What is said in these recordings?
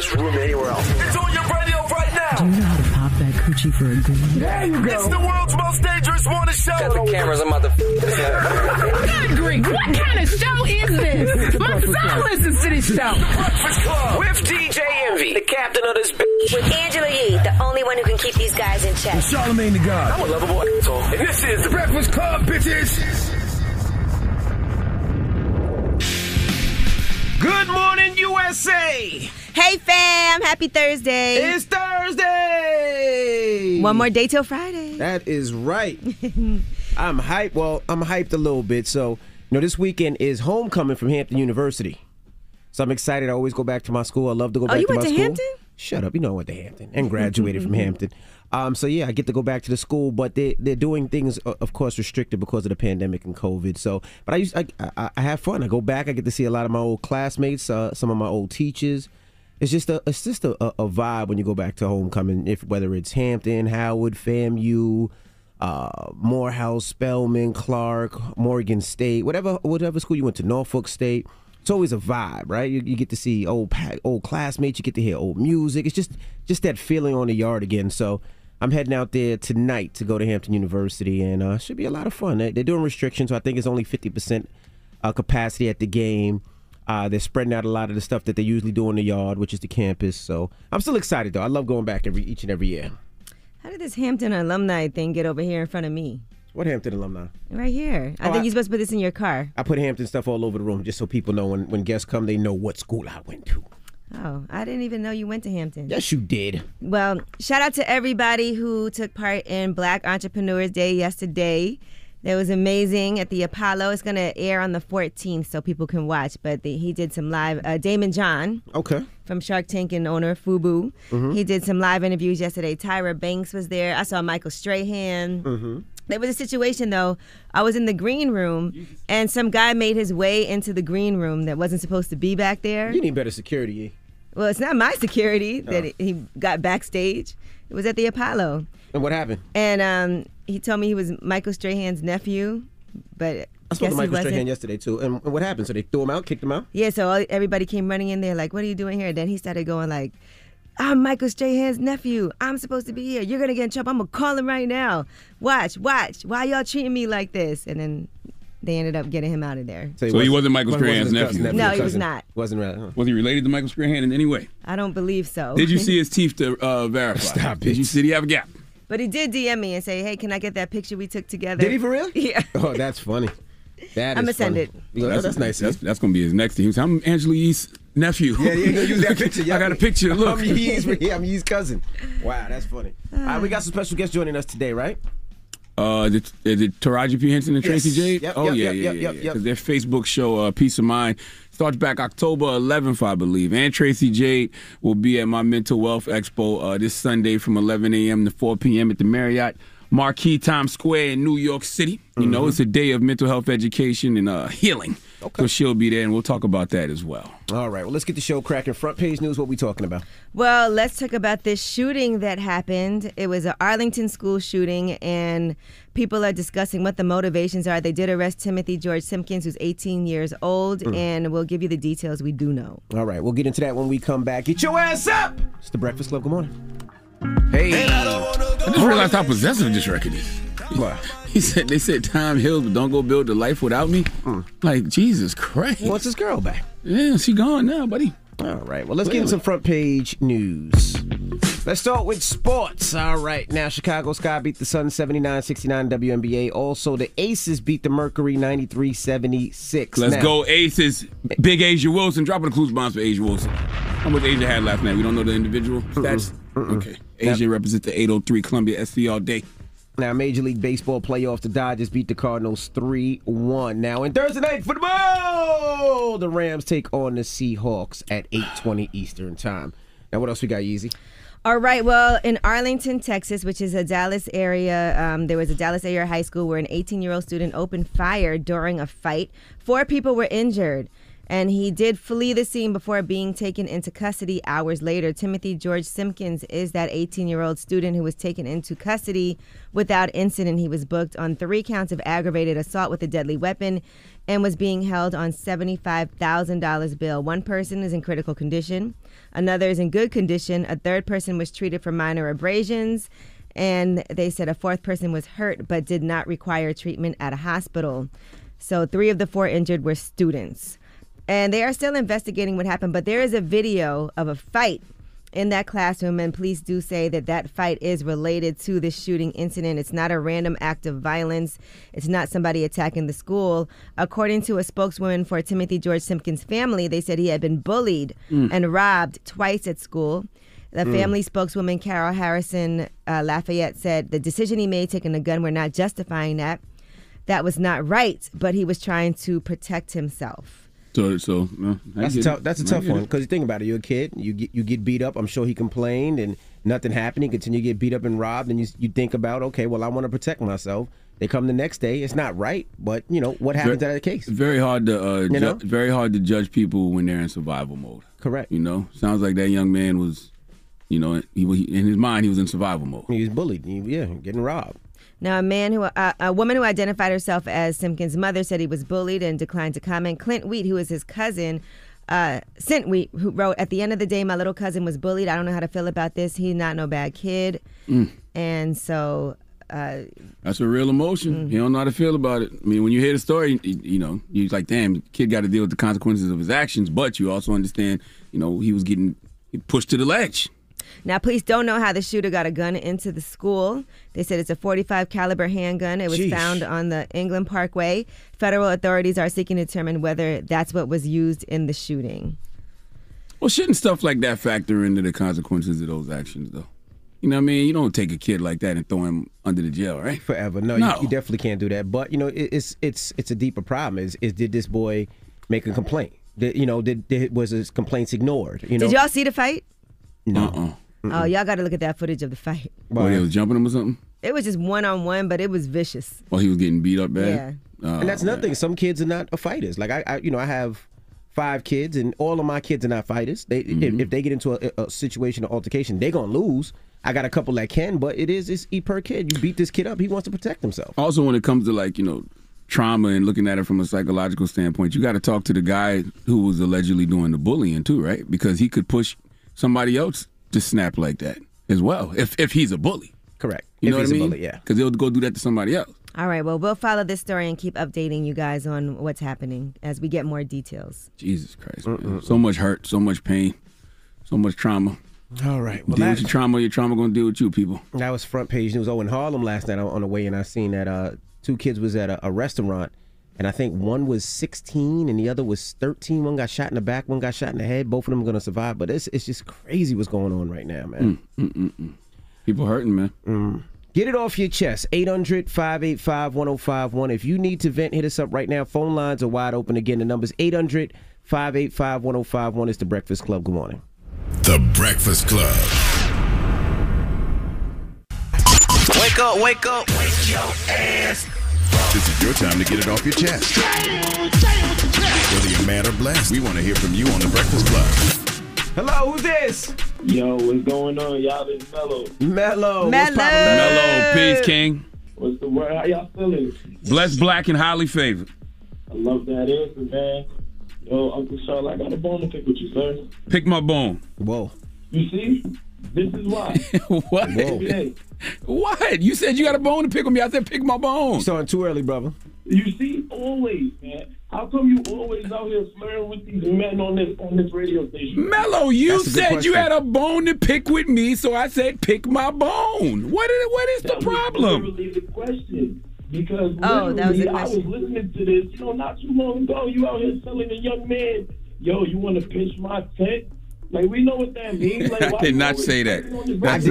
this room anywhere else. It's on your radio right now. Do you know how to pop that coochie for a good? There you go. It's the world's most dangerous morning show. Got the cameras, I'm about to... God, Greek, what kind of show is this? My son listens to this show. The Breakfast Club. With DJ Envy, the captain of this bitch. With Angela Yee, the only one who can keep these guys in check. With Charlamagne the God. I'm a lovable asshole. And this is The Breakfast Club, bitches. Good morning, USA! Hey, fam! Happy Thursday! It's Thursday! One more day till Friday. That is right. I'm hyped. Well, I'm hyped a little bit. So, you know, this weekend is homecoming from Hampton University. So I'm excited. I always go back to my school. I love to go back to my school. Oh, you went to Hampton? Shut up. You know I went to Hampton and graduated from Hampton. So, yeah, I get to go back to the school, but they're doing things, of course, restricted because of the pandemic and COVID. So, but I have fun. I go back. I get to see a lot of my old classmates, some of my old teachers. It's just a vibe when you go back to homecoming, whether it's Hampton, Howard, FAMU, Morehouse, Spelman, Clark, Morgan State, whatever school you went to, Norfolk State. It's always a vibe, right? You get to see old classmates. You get to hear old music. It's just that feeling on the yard again. So I'm heading out there tonight to go to Hampton University, and it should be a lot of fun. They're doing restrictions, so I think it's only 50% capacity at the game. They're spreading out a lot of the stuff that they usually do on the yard, which is the campus. So I'm still excited, though. I love going back each and every year. How did this Hampton alumni thing get over here in front of me? What Hampton alumni? Right here. I think you're supposed to put this in your car. I put Hampton stuff all over the room just so people know when guests come, they know what school I went to. Oh, I didn't even know you went to Hampton. Yes, you did. Well, shout out to everybody who took part in Black Entrepreneurs Day yesterday. That was amazing at the Apollo. It's going to air on the 14th so people can watch. But he did some live. Damon John from Shark Tank and owner of FUBU. Mm-hmm. He did some live interviews yesterday. Tyra Banks was there. I saw Michael Strahan. Mm-hmm. There was a situation, though. I was in the green room, and some guy made his way into the green room that wasn't supposed to be back there. You need better security. Well, it's not my security that he got backstage. It was at the Apollo. And what happened? And he told me he was Michael Strahan's nephew, but I spoke to Michael Strahan yesterday, too. And what happened? So they threw him out, kicked him out? Yeah, so everybody came running in there like, what are you doing here? And then he started going like, I'm Michael Strahan's nephew. I'm supposed to be here. You're going to get in trouble. I'm going to call him right now. Watch. Why y'all treating me like this? And then they ended up getting him out of there. So he wasn't Michael Strahan's nephew? No, he was not. Was he related to Michael Strahan in any way? I don't believe so. Did you see his teeth to verify? Stop it. Did you see he have a gap? But he did DM me and say, hey, can I get that picture we took together? Did he for real? Yeah. Oh, that's funny. I'm going to send it. That's nice. That's going to be his next thing. I'm Angela Yee's nephew. Yeah, you going to use that picture. Yeah, I got a picture. Look. I'm Yee's cousin. Wow, that's funny. All right, we got some special guests joining us today, right? Is it Taraji P. Henson and Tracie J? Yep, oh, yeah. Their Facebook show, Peace of Mind, starts back October 11th, I believe. And Tracy Jade will be at my Mental Wealth Expo this Sunday from 11 a.m. to 4 p.m. at the Marriott Marquis Times Square in New York City. You know, it's a day of mental health education and healing. Okay. So she'll be there, and we'll talk about that as well. All right. Well, let's get the show cracking. Front page news, what we talking about? Well, let's talk about this shooting that happened. It was an Arlington school shooting, and people are discussing what the motivations are. They did arrest Timothy George Simpkins, who's 18 years old, and we'll give you the details we do know. All right. We'll get into that when we come back. Get your ass up! It's The Breakfast Club. Good morning. Hey. I just realized how possessive this record is. What? They said time heals, but don't go build a life without me. Like, Jesus Christ. What's this girl back? Yeah, she gone now, buddy. All right. Well, let's get into some front page news. Let's start with sports. All right. Now, Chicago Sky beat the Suns 79-69 WNBA. Also, the Aces beat the Mercury 93-76. Let's go, Aces. Big Aja Wilson. Dropping the clues bombs for Aja Wilson. How much Aja had last night? We don't know the individual stats. Okay. Aja represents the 803 Columbia SC all day. Now, Major League Baseball playoffs, the Dodgers beat the Cardinals 3-1. Now, in Thursday night football, the Rams take on the Seahawks at 8:20 Eastern time. Now, what else we got, Yeezy? All right, well, in Arlington, Texas, which is a Dallas area, there was a Dallas area high school where an 18-year-old student opened fire during a fight. 4 people were injured. And he did flee the scene before being taken into custody hours later. Timothy George Simpkins is that 18-year-old student who was taken into custody without incident. He was booked on 3 counts of aggravated assault with a deadly weapon and was being held on $75,000 bail. One person is in critical condition. Another is in good condition. A third person was treated for minor abrasions. And they said a fourth person was hurt but did not require treatment at a hospital. So 3 of the 4 injured were students. And they are still investigating what happened, but there is a video of a fight in that classroom, and police do say that that fight is related to the shooting incident. It's not a random act of violence. It's not somebody attacking the school. According to a spokeswoman for Timothy George Simpkins' family, they said he had been bullied and robbed twice at school. The family spokeswoman, Carol Harrison Lafayette, said the decision he made taking a gun, we're not justifying that. That was not right, but he was trying to protect himself. So no, that's a tough one because you think about it. You're a kid. You get beat up. I'm sure he complained and nothing happened. He continued to get beat up and robbed. And you think about, okay, well, I want to protect myself. They come the next day. It's not right, but you know what happened to that case. Very hard to very hard to judge people when they're in survival mode. Correct. You know, sounds like that young man was, you know, in his mind he was in survival mode. He was bullied. Yeah, getting robbed. Now, a woman who identified herself as Simpkins' mother said he was bullied and declined to comment. Clint Wheat, who is his cousin, sent Wheat, who wrote, "At the end of the day, my little cousin was bullied. I don't know how to feel about this. He's not no bad kid." And so... that's a real emotion. You don't know how to feel about it. I mean, when you hear the story, you know, you're like, damn, the kid got to deal with the consequences of his actions. But you also understand, you know, he was getting pushed to the ledge. Now, police don't know how the shooter got a gun into the school. They said it's a .45 caliber handgun. It was found on the England Parkway. Federal authorities are seeking to determine whether that's what was used in the shooting. Well, shouldn't stuff like that factor into the consequences of those actions, though? You know what I mean? You don't take a kid like that and throw him under the jail, right? Forever. No. You definitely can't do that. But, you know, it's a deeper problem. Is did this boy make a complaint? Was his complaints ignored? You know? Did y'all see the fight? No. Oh, y'all got to look at that footage of the fight. Well, they was jumping him or something? It was just one-on-one, but it was vicious. Oh, he was getting beat up bad? Yeah. And that's another thing. Some kids are not fighters. Like, I have 5 kids, and all of my kids are not fighters. They If they get into a situation of altercation, they're going to lose. I got a couple that can, but it's each per kid. You beat this kid up, he wants to protect himself. Also, when it comes to, like, you know, trauma and looking at it from a psychological standpoint, you got to talk to the guy who was allegedly doing the bullying, too, right? Because he could push somebody else to snap like that as well, if he's a bully. Correct. You know what I mean? Bully, yeah. Because they'll go do that to somebody else. All right, well, we'll follow this story and keep updating you guys on what's happening as we get more details. Jesus Christ, man. So much hurt, so much pain, so much trauma. All right. Well, deal with your trauma going to deal with you, people. That was front page news. Oh, in Harlem last night on the way, and I seen that 2 kids was at a restaurant, and I think one was 16 and the other was 13. One got shot in the back, one got shot in the head. Both of them are going to survive. But it's just crazy what's going on right now, man. People hurting, man. Get it off your chest. 800-585-1051. If you need to vent, hit us up right now. Phone lines are wide open. Again, the number's 800-585-1051. It's The Breakfast Club. Good morning. The Breakfast Club. Wake up, wake up. Wake your ass. This is your time to get it off your chest. Whether you're mad or blessed, we want to hear from you on The Breakfast Club. Hello, who's this? Yo, what's going on? Y'all, this is Mello. Mello. Mello, peace, king. What's the word? How y'all feeling? Blessed, black, and highly favored. I love that answer, man. Yo, Uncle Charlotte, I got a bone to pick with you, sir. Pick my bone. Whoa. You see? This is why. What? Whoa. What? You said you got a bone to pick with me. I said pick my bone. You starting too early, brother. You see, always, man. How come you always out here slurring with these men on this radio station? Mello, you said you had a bone to pick with me, so I said pick my bone. What is the problem? That was literally the question. Because I was listening to this, you know, not too long ago. You out here telling a young man, yo, you want to pitch my tent? Like, we know what that means. Like, I did not say that. That's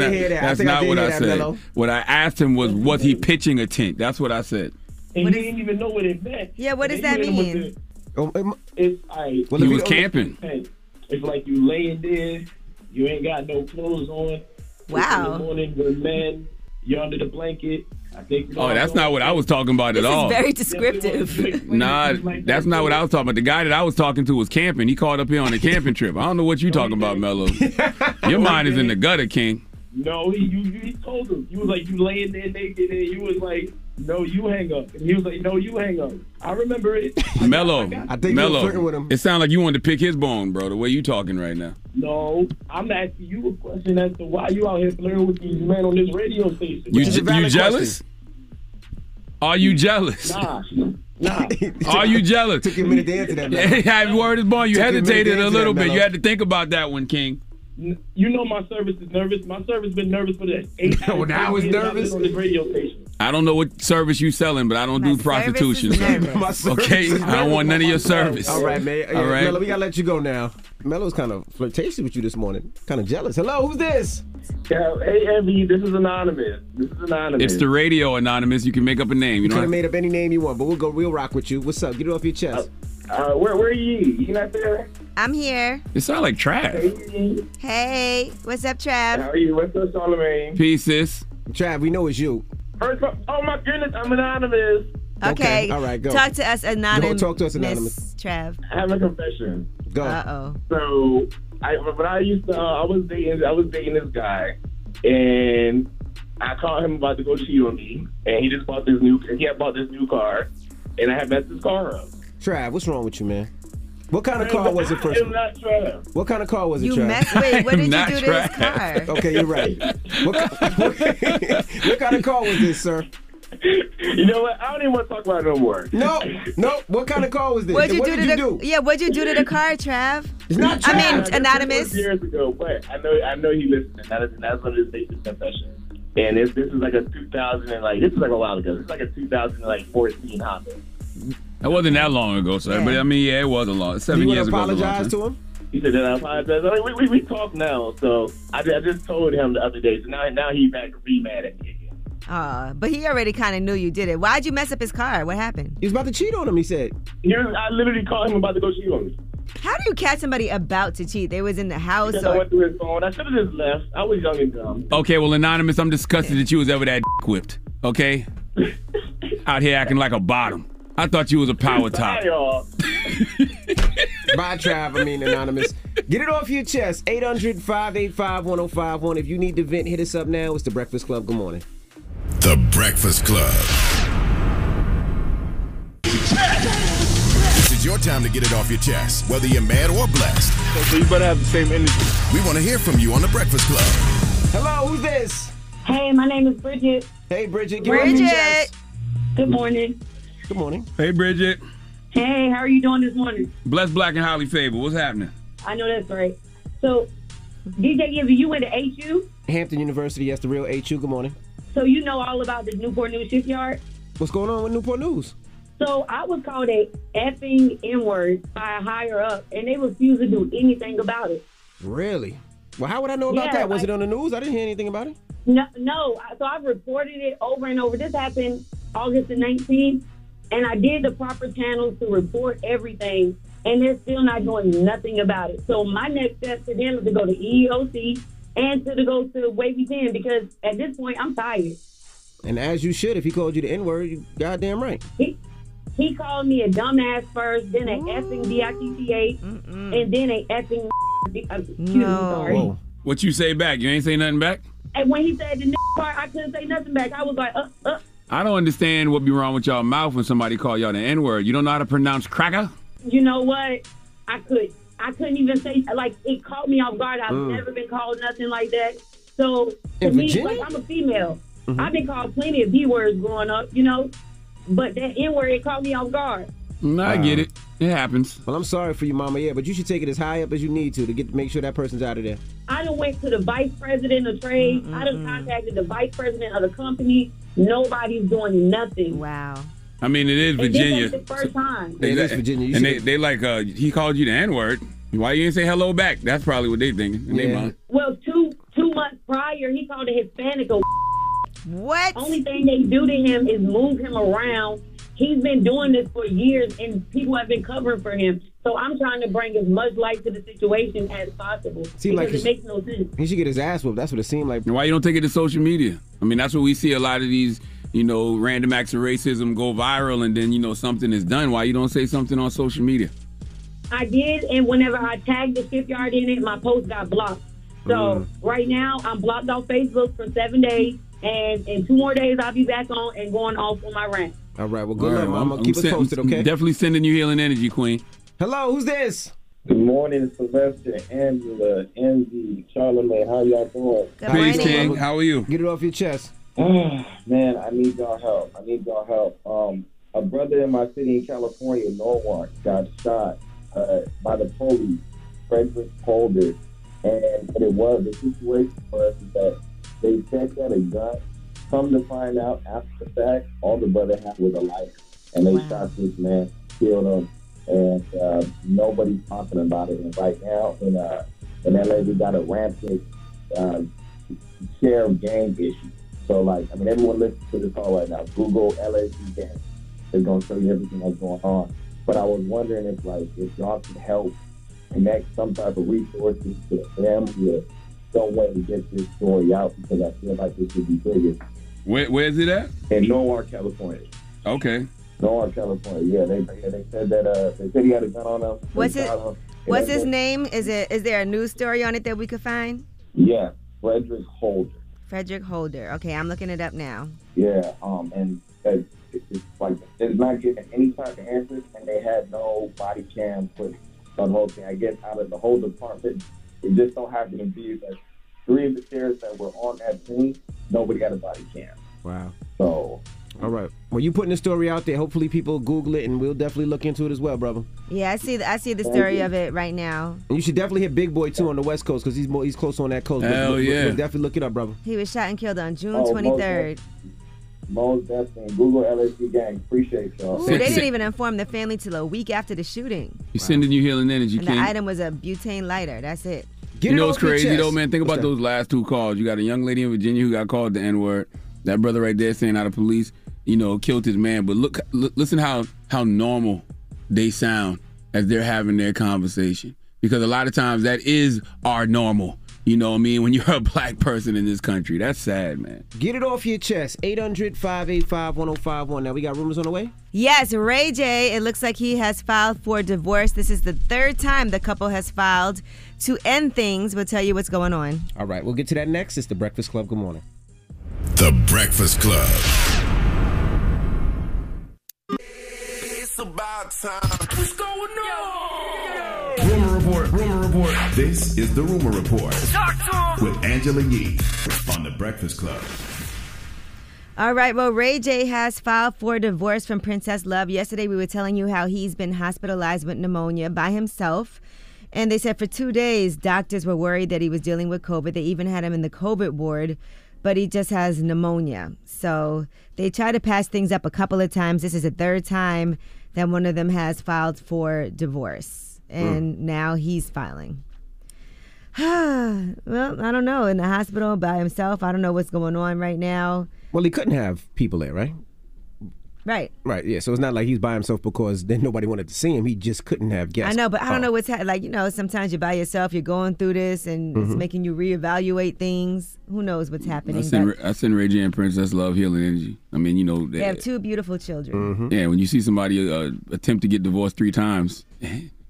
not what I said. What I asked him was he pitching a tent? That's what I said. And he didn't even know what it meant. Yeah, what does that mean? He was camping. It's like you laying there, you ain't got no clothes on. Wow. In the morning, you're under the blanket. I think. Oh, that's not what I was talking about at all. This is very descriptive. Nah, that's not what I was talking about. The guy that I was talking to was camping. He called up here on a camping trip. I don't know what you talking about, Mello. Your mind is in the gutter, King. No, he told him. You was like, you laying there naked, and you was like, no, you hang up. And he was like, no, you hang up. I remember it. Mello, I think you were flirting with him. It sounded like you wanted to pick his bone, bro, the way you talking right now. No, I'm asking you a question as to why you out here flirting with these men on this radio station. You jealous? Are you jealous? Nah. Are you jealous? Took you a minute to answer that, man. Have you heard his bone? You hesitated a little bit. You had to think about that one, King. You know my service is nervous. My service been nervous for the 8 hours. No, now it's nervous. On this radio station. I don't know what service you selling, but I don't do prostitution. Okay, I don't want none of your service. All right, man. All right. Mello, we got to let you go now. Mello's kind of flirtatious with you this morning. Kind of jealous. Hello, who's this? Yeah, hey, Envy, this is Anonymous. It's the radio, Anonymous. You can make up a name. You could have made up any name you want, but we'll rock with you. What's up? Get it off your chest. Where are you? You not there? I'm here. It sounds like Trav. Hey, what's up, Trav? How are you? What's up, Charlamagne? Peace, sis. Trav, we know it's you. Oh, my goodness, I'm Anonymous. Okay. All right, go. Talk to us, Anonymous. Go talk to us, Anonymous. Trav. I have a confession. Go. Uh-oh. So, I was dating this guy, and I caught him about to go cheat on me, and he just bought this new, car, and I had messed his car up. Trav, what's wrong with you, man? What kind of car was it first? I'm not Trav. What kind of car was it, Trav? Wait, what did you do to his car? Okay, you're right. What kind of car was this, sir? You know what? I don't even want to talk about it no more. No. What kind of car was this? What did you do? Yeah, what'd you do to the car, Trav? It's not Trav. I mean, Anonymous. Years ago, but I know he listened. That's one of his basic confessions. And this is like a 2000 and like this is like a while ago. It's like a 2014 Honda. That wasn't that long ago, sir. Yeah. But I mean, yeah, it was a long. 7 years ago. You apologize to him? He said that I apologize. I mean, we talk now, so I just told him the other day. So now he's back to be mad at me again. But he already kind of knew you did it. Why'd you mess up his car? What happened? He was about to cheat on him. He said. I literally called him about to go cheat on me. How do you catch somebody about to cheat? They was in the house. Because I went through his phone. I should have just left. I was young and dumb. Okay, well, Anonymous, I'm disgusted that you was ever that whipped. Okay, out here acting like a bottom. I thought you was a power top. Bye, y'all. Bye, Trav. I mean, Anonymous. Get it off your chest. 800-585-1051. If you need to vent, hit us up now. It's The Breakfast Club. Good morning. The Breakfast Club. This is your time to get it off your chest, whether you're mad or blessed. So you better have the same energy. We want to hear from you on The Breakfast Club. Hello, who's this? Hey, my name is Bridget. Hey, Bridget. Bridget. Good morning. Good morning. Hey, Bridget. Hey, how are you doing this morning? Blessed, black, and highly favored. What's happening? I know that's right. So, DJ Envy, you went to HU? Hampton University. That's the real HU. Good morning. So, you know all about the Newport News shipyard? What's going on with Newport News? So, I was called a effing N-word by a higher up, and they refused to do anything about it. Really? Well, how would I know about that? Was it on the news? I didn't hear anything about it. No. So, I've reported it over and over. This happened August the 19th. And I did the proper channels to report everything, and they're still not doing nothing about it. So my next step to them is to go to EEOC and to go to Wavy 10, because at this point, I'm tired. And as you should, if he called you the N-word, you goddamn right. He called me a dumbass first, then an effing D-I-T-C-H, and then an effing sorry. Whoa. What you say back? You ain't say nothing back? And when he said the part, I couldn't say nothing back. I was like, I don't understand what be wrong with y'all mouth when somebody call y'all the N-word. You don't know how to pronounce cracker? You know what? I couldn't even say, like, it caught me off guard. I've never been called nothing like that. So, to me, like, I'm a female. Mm-hmm. I've been called plenty of B-words growing up, you know? But that N-word, it caught me off guard. I get it. It happens. Well, I'm sorry for you, Mama. Yeah, but you should take it as high up as you need to make sure that person's out of there. I done went to the vice president of trade. I done contacted the vice president of the company. Nobody's doing nothing. Wow. I mean, it is Virginia. This ain't the first time. It is Virginia. You and they like, he called you the N-word. Why you didn't say hello back? That's probably what they thinking. Yeah. Well, two months prior, he called a Hispanic a What? Only thing they do to him is move him around. He's been doing this for years, and people have been covering for him. So I'm trying to bring as much light to the situation as possible. Because it makes no sense. He should get his ass whooped. That's what it seemed like. Why you don't take it to social media? I mean, that's what we see a lot of these you know, random acts of racism go viral and then, you know, something is done. Why you don't say something on social media? I did, and whenever I tagged the shipyard in it, my post got blocked. So right now, I'm blocked off Facebook for 7 days, and in 2 more days, I'll be back on and going off on my rant. All right, well, good luck, Mama. Keep us posted, okay? Definitely sending you healing energy, Queen. Hello, who's this? Good morning, Sylvester, Angela, Envy, Charlamagne. How y'all doing? Good morning. Peace, King. How are you? Get it off your chest. Man, I need y'all help. A brother in my city in California, Norwalk, got shot by the police, Frederick Holder. And what it was, the situation was that they checked out a gun. Come to find out, after the fact, all the brother had was a lighter. And they shot this man, killed him, and nobody's talking about it. And right now in LA, we got a rampant share of gang issue. So, like, I mean, everyone listen to this call right now. Google LAC gang. It's going to show you everything that's going on. But I was wondering if, like, if y'all could help connect some type of resources to the family or some way to get this story out, because I feel like this should be bigger. Where is it at? In Norwalk, California. Okay. Norwalk, California. Yeah, they said that they said he had a gun on him. What's his name? Is there a news story on it that we could find? Yeah, Frederick Holder. Frederick Holder. Okay, I'm looking it up now. Yeah, and it's like it's not getting any type of answers, and they had no body cam footage. The whole thing, I guess, out of the whole department, it just so happened to be that 3 of the sheriffs that were on that team, nobody had a body cam. Wow. So. All right. Well, you putting the story out there. Hopefully, people Google it, and we'll definitely look into it as well, brother. Yeah, I see the story of it right now. And you should definitely hit Big Boy too on the West Coast, because he's closer on that coast. Hell yeah! We'll definitely look it up, brother. He was shot and killed on June 23rd. Most definitely. Google LAC gang. Appreciate y'all. Ooh, they didn't even inform the family till a week after the shooting. You're sending you healing energy, King. And the item was a butane lighter. That's it. You know what's crazy, though, man? Think about those last 2 calls. You got a young lady in Virginia who got called the N-word. That brother right there saying how the police, you know, killed his man. But listen how normal they sound as they're having their conversation. Because a lot of times that is our normal. You know what I mean? When you're a black person in this country, that's sad, man. Get it off your chest. 800-585-1051. Now, we got rumors on the way? Yes, Ray J, it looks like he has filed for divorce. This is the 3rd time the couple has filed to end things. We'll tell you what's going on. All right, we'll get to that next. It's The Breakfast Club. Good morning. The Breakfast Club. It's about time. What's going on? Yo. Rumor report. This is the Rumor Report with Angela Yee on The Breakfast Club. All right, well, Ray J has filed for divorce from Princess Love. Yesterday, we were telling you how he's been hospitalized with pneumonia by himself. And they said for 2 days, doctors were worried that he was dealing with COVID. They even had him in the COVID ward, but he just has pneumonia. So they try to patch things up a couple of times. This is the 3rd time that one of them has filed for divorce. And now he's filing. Well, I don't know. In the hospital by himself, I don't know what's going on right now. Well, he couldn't have people there, right? Right, yeah. So it's not like he's by himself because then nobody wanted to see him. He just couldn't have guests. I know, but I don't know what's happening. Like, you know, sometimes you're by yourself, you're going through this, and it's making you reevaluate things. Who knows what's happening? I send Ray J and Princess Love healing energy. I mean, you know. They have 2 beautiful children. Mm-hmm. Yeah, when you see somebody attempt to get divorced 3 times...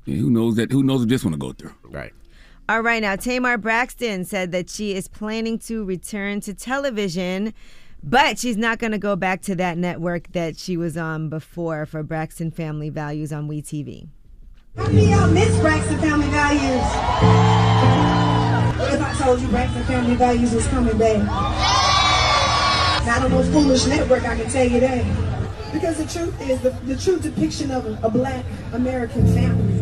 Who knows what this one to go through? Right. All right. Now, Tamar Braxton said that she is planning to return to television, but she's not going to go back to that network that she was on before for Braxton Family Values on WE TV. How many of y'all miss Braxton Family Values? What if I told you Braxton Family Values was coming back? Not on no foolish network, I can tell you that. Because the truth is, the true depiction of a black American family,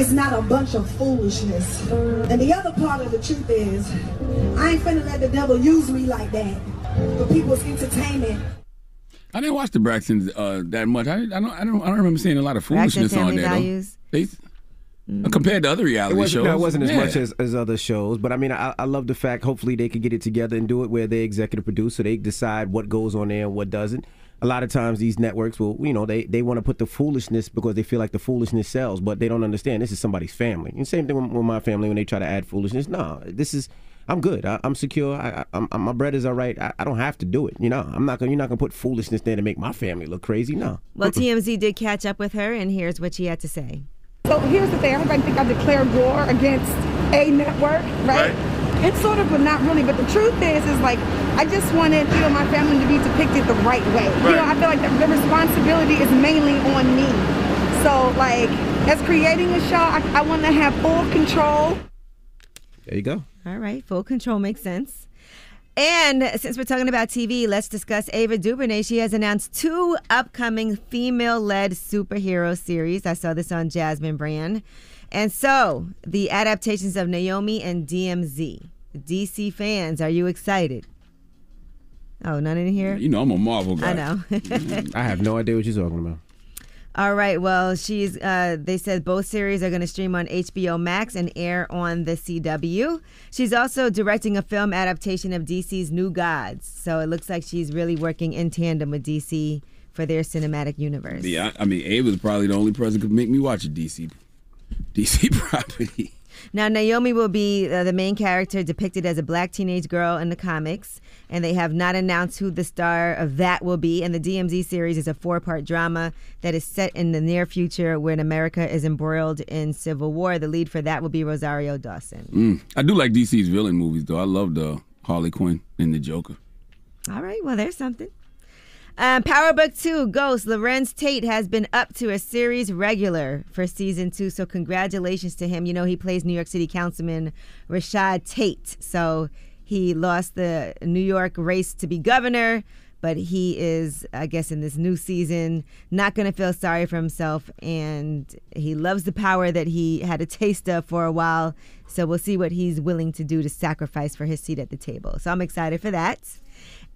it's not a bunch of foolishness. And the other part of the truth is, I ain't finna let the devil use me like that for people's entertainment. I didn't watch the Braxtons that much. I don't remember seeing a lot of foolishness on there. Compared to other reality shows. No, it wasn't as much as other shows. But, I mean, I love the fact, hopefully they could get it together and do it where they executive produce, so they decide what goes on there and what doesn't. A lot of times these networks will, you know, they want to put the foolishness because they feel like the foolishness sells, but they don't understand this is somebody's family. And same thing with my family when they try to add foolishness. No, this is, I'm good. I'm secure. My bread is all right. I don't have to do it. You know, I'm not gonna. You're not gonna put foolishness there to make my family look crazy. No. Well, TMZ did catch up with her, and here's what she had to say. So here's the thing. Everybody think I declared war against a network, right? It's sort of, but not really. But the truth is like, I just wanted, you know, my family to be depicted the right way. Right. You know, I feel like the responsibility is mainly on me. So, like, as creating a show, I want to have full control. There you go. All right. Full control makes sense. And since we're talking about TV, let's discuss Ava DuVernay. She has announced two upcoming female-led superhero series. I saw this on Jasmine Brand. And so, the adaptations of Naomi and DMZ. DC fans, are you excited? Oh, none in here? You know, I'm a Marvel guy. I know. I have no idea what you're talking about. All right, well, she's. They said both series are going to stream on HBO Max and air on The CW. She's also directing a film adaptation of DC's New Gods. So it looks like she's really working in tandem with DC for their cinematic universe. Yeah, I mean, Ava's probably the only person who could make me watch a DC property. Now, Naomi will be the main character, depicted as a black teenage girl in the comics, and they have not announced who the star of that will be. And the DMZ series is a four-part drama that is set in the near future when America is embroiled in civil war. The lead for that will be Rosario Dawson. I do like DC's villain movies, though. I love Harley Quinn and the Joker. All right, well, there's something. Power Book 2, Ghost, Lorenz Tate has been up to a series regular for season 2, so congratulations to him. You know, he plays New York City Councilman Rashad Tate, so he lost the New York race to be governor, but he is, I guess, in this new season, not going to feel sorry for himself, and he loves the power that he had a taste of for a while, so we'll see what he's willing to do to sacrifice for his seat at the table. So I'm excited for that.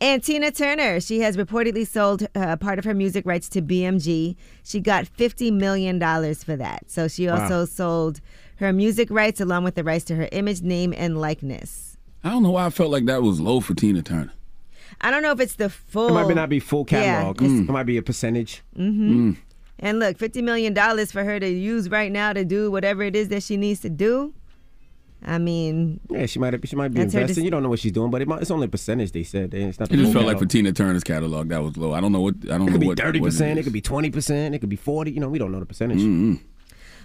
And Tina Turner, she has reportedly sold part of her music rights to BMG. She got $50 million for that. So she also sold her music rights along with the rights to her image, name, and likeness. I don't know why I felt like that was low for Tina Turner. I don't know if it's the full. It might not be full catalog. Yeah, it might be a percentage. Mm-hmm. And look, $50 million for her to use right now to do whatever it is that she needs to do. I mean, yeah, she might be investing. You don't know what she's doing, but it's only a percentage. They said it's not. It just felt like for Tina Turner's catalog that was low. I don't know what. I don't know what. It could be 30%. It could be 20%. It could be 40%. You know, we don't know the percentage. Mm-hmm.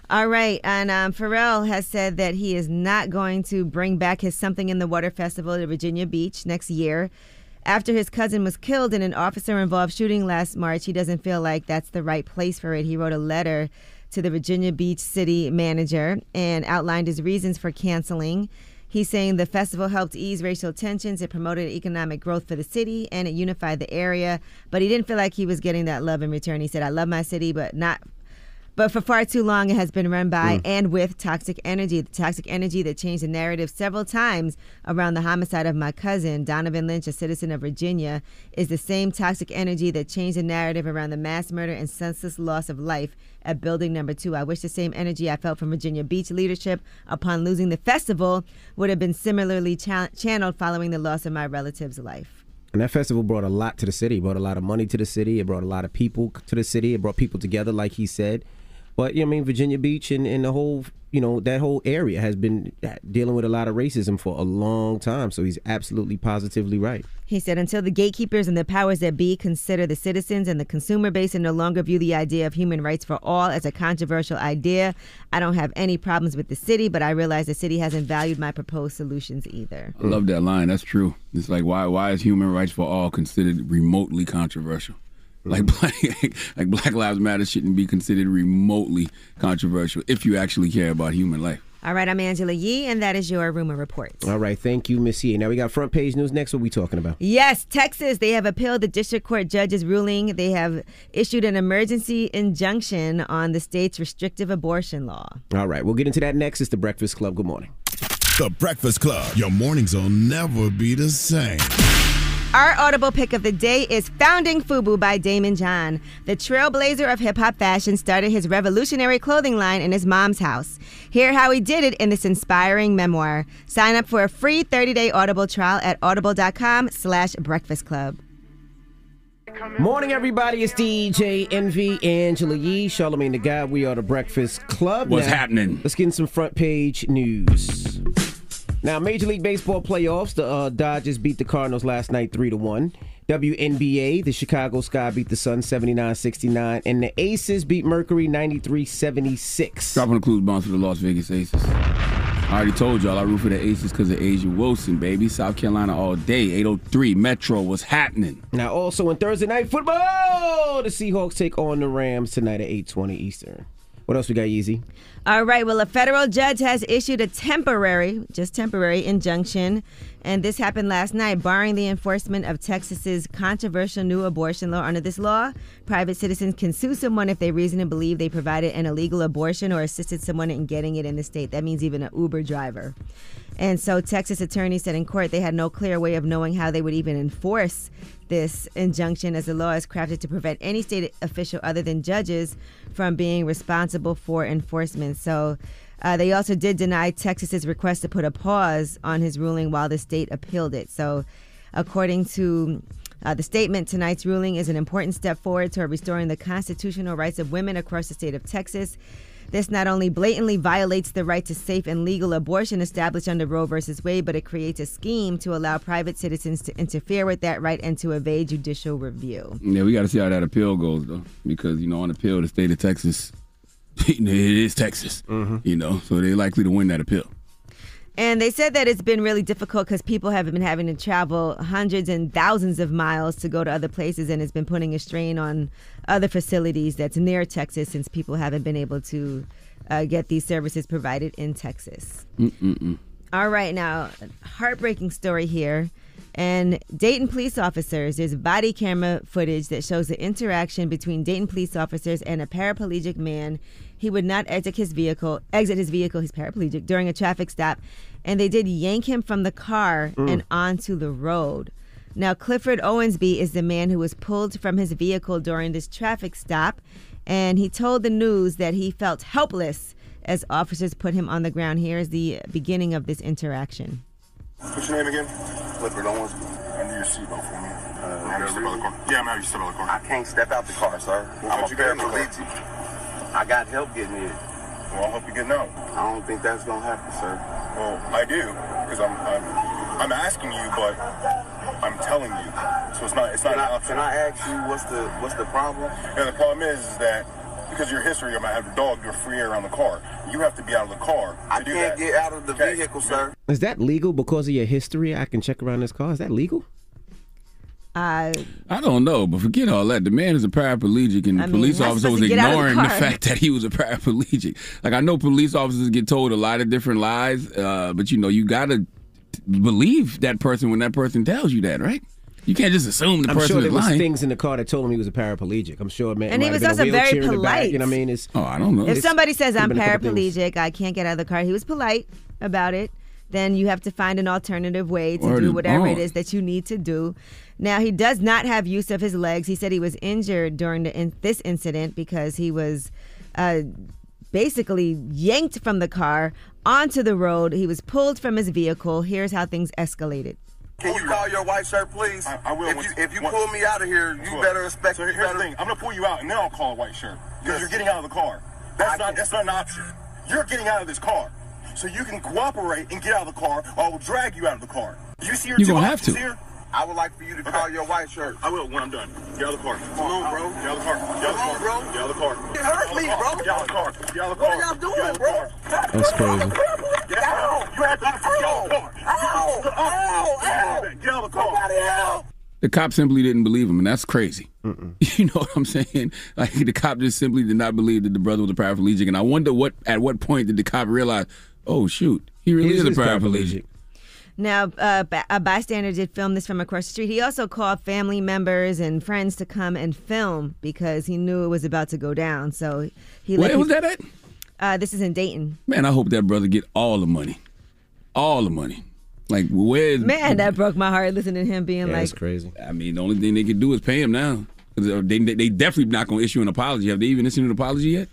All right, and Pharrell has said that he is not going to bring back his Something in the Water Festival to Virginia Beach next year. After his cousin was killed in an officer-involved shooting last March, he doesn't feel like that's the right place for it. He wrote a letter to the Virginia Beach city manager and outlined his reasons for canceling. He's saying the festival helped ease racial tensions, it promoted economic growth for the city, and it unified the area. But he didn't feel like he was getting that love in return. He said, I love my city, but for far too long it has been run by and with toxic energy. The toxic energy that changed the narrative several times around the homicide of my cousin, Donovan Lynch, a citizen of Virginia, is the same toxic energy that changed the narrative around the mass murder and senseless loss of life at building number 2. I wish the same energy I felt from Virginia Beach leadership upon losing the festival would have been similarly channeled following the loss of my relative's life. And that festival brought a lot to the city. It brought a lot of money to the city. It brought a lot of people to the city. It brought people together, like he said. But, you know, I mean, Virginia Beach and the whole, you know, that whole area has been dealing with a lot of racism for a long time. So he's absolutely positively right. He said, until the gatekeepers and the powers that be consider the citizens and the consumer base and no longer view the idea of human rights for all as a controversial idea, I don't have any problems with the city, but I realize the city hasn't valued my proposed solutions either. I love that line. That's true. It's like, why is human rights for all considered remotely controversial? Like Black Lives Matter shouldn't be considered remotely controversial if you actually care about human life. All right, I'm Angela Yee, and that is your Rumor Report. All right, thank you, Miss Yee. Now we got front page news. Next, what are we talking about? Yes, Texas, they have appealed the district court judge's ruling. They have issued an emergency injunction on the state's restrictive abortion law. All right, we'll get into that next. It's The Breakfast Club. Good morning. The Breakfast Club. Your mornings will never be the same. Our Audible pick of the day is Founding FUBU by Damon John. The trailblazer of hip-hop fashion started his revolutionary clothing line in his mom's house. Hear how he did it in this inspiring memoir. Sign up for a free 30-day Audible trial at audible.com/breakfastclub. Morning, everybody. It's DJ Envy, Angela Yee, Charlamagne the God. We are The Breakfast Club. What's happening? Let's get in some front page news. Now, Major League Baseball playoffs, the Dodgers beat the Cardinals last night 3-1. WNBA, the Chicago Sky beat the Suns 79-69, and the Aces beat Mercury 93-76. Dropping the clues bombs for the Las Vegas Aces. I already told y'all I root for the Aces because of Aja Wilson, baby. South Carolina all day. 803 Metro was happening. Now, also on Thursday Night Football, the Seahawks take on the Rams tonight at 8:20 Eastern. What else we got, Yeezy? All right. Well, a federal judge has issued a temporary, just temporary, injunction. And this happened last night, barring the enforcement of Texas's controversial new abortion law. Under this law, private citizens can sue someone if they reason to believe they provided an illegal abortion or assisted someone in getting it in the state. That means even an Uber driver. And so Texas attorneys said in court they had no clear way of knowing how they would even enforce this injunction, as the law is crafted to prevent any state official other than judges from being responsible for enforcement. So they also did deny Texas's request to put a pause on his ruling while the state appealed it. So according to the statement, tonight's ruling is an important step forward toward restoring the constitutional rights of women across the state of Texas. This not only blatantly violates the right to safe and legal abortion established under Roe versus Wade, but it creates a scheme to allow private citizens to interfere with that right and to evade judicial review. Yeah, we got to see how that appeal goes, though, because, you know, on appeal, the state of Texas, it is Texas, you know, so they're likely to win that appeal. And they said that it's been really difficult because people have been having to travel hundreds and thousands of miles to go to other places, and it's been putting a strain on other facilities that's near Texas since people haven't been able to get these services provided in Texas. All right, now, heartbreaking story here. And Dayton police officers, there's body camera footage that shows the interaction between Dayton police officers and a paraplegic man. He would not exit his vehicle, he's paraplegic, during a traffic stop. And they did yank him from the car and onto the road. Now, Clifford Owensby is the man who was pulled from his vehicle during this traffic stop. And he told the news that he felt helpless as officers put him on the ground. Here's the beginning of this interaction. What's your name again? Clifford Owens. I need your seatbelt for me. I'm out of your seatbelt car. I can't step out the car, sir. I'm a paraplegic. I got help getting in. Well, I'll help you getting out. I don't think that's going to happen, sir. Well, I do, because I'm asking you, but I'm telling you. So it's not an option. Can I ask you what's the problem? Yeah, the problem is that because of your history, I might have a dog, you're free air on the car. You have to be out of the car. I can't get out of the vehicle, sir. Is that legal because of your history? I can check around this car. Is that legal? I don't know, but forget all that. The man is a paraplegic, and the police officer was ignoring the fact that he was a paraplegic. Like, I know police officers get told a lot of different lies, but, you know, you got to believe that person when that person tells you that, right? You can't just assume the person is lying. I'm sure there was things in the car that told him he was a paraplegic. I'm sure, man. And he was also very polite. You know what I mean? I don't know. If somebody says, I'm paraplegic, I can't get out of the car, he was polite about it, then you have to find an alternative way to do whatever it is that you need to do. Now, he does not have use of his legs. He said he was injured during this incident because he was basically yanked from the car onto the road. He was pulled from his vehicle. Here's how things escalated. Can you call your wife, sir, please? I will. If you pull me out of here, you better respect me. So here's the thing. I'm going to pull you out, and then I'll call a white shirt. Because you're getting out of the car. That's not an option. You're getting out of this car. So you can cooperate and get out of the car, or I will drag you out of the car. You're going to have to. Here? I would like for you to call your white shirt. I will when I'm done. Get out of the car. Come on, bro. Get out of the car. Get out of the car. It hurt me, bro. Get out of the car. Get out of the car. What are y'all doing, bro? That's crazy. Get out. You have to get out of the car. Get out of the car. Somebody help. The cop simply didn't believe him, and that's crazy. You know what I'm saying? Like, the cop just simply did not believe that the brother was a paraplegic, and I wonder at what point did the cop realize, oh, shoot, he really is a paraplegic. Now, a bystander did film this from across the street. He also called family members and friends to come and film because he knew it was about to go down. So he. Where was that at? This is in Dayton. Man, I hope that brother get all the money. All the money. Like, where's... Man, that broke my heart listening to him being like... That's crazy. I mean, the only thing they could do is pay him now. They definitely not going to issue an apology. Have they even issued an apology yet?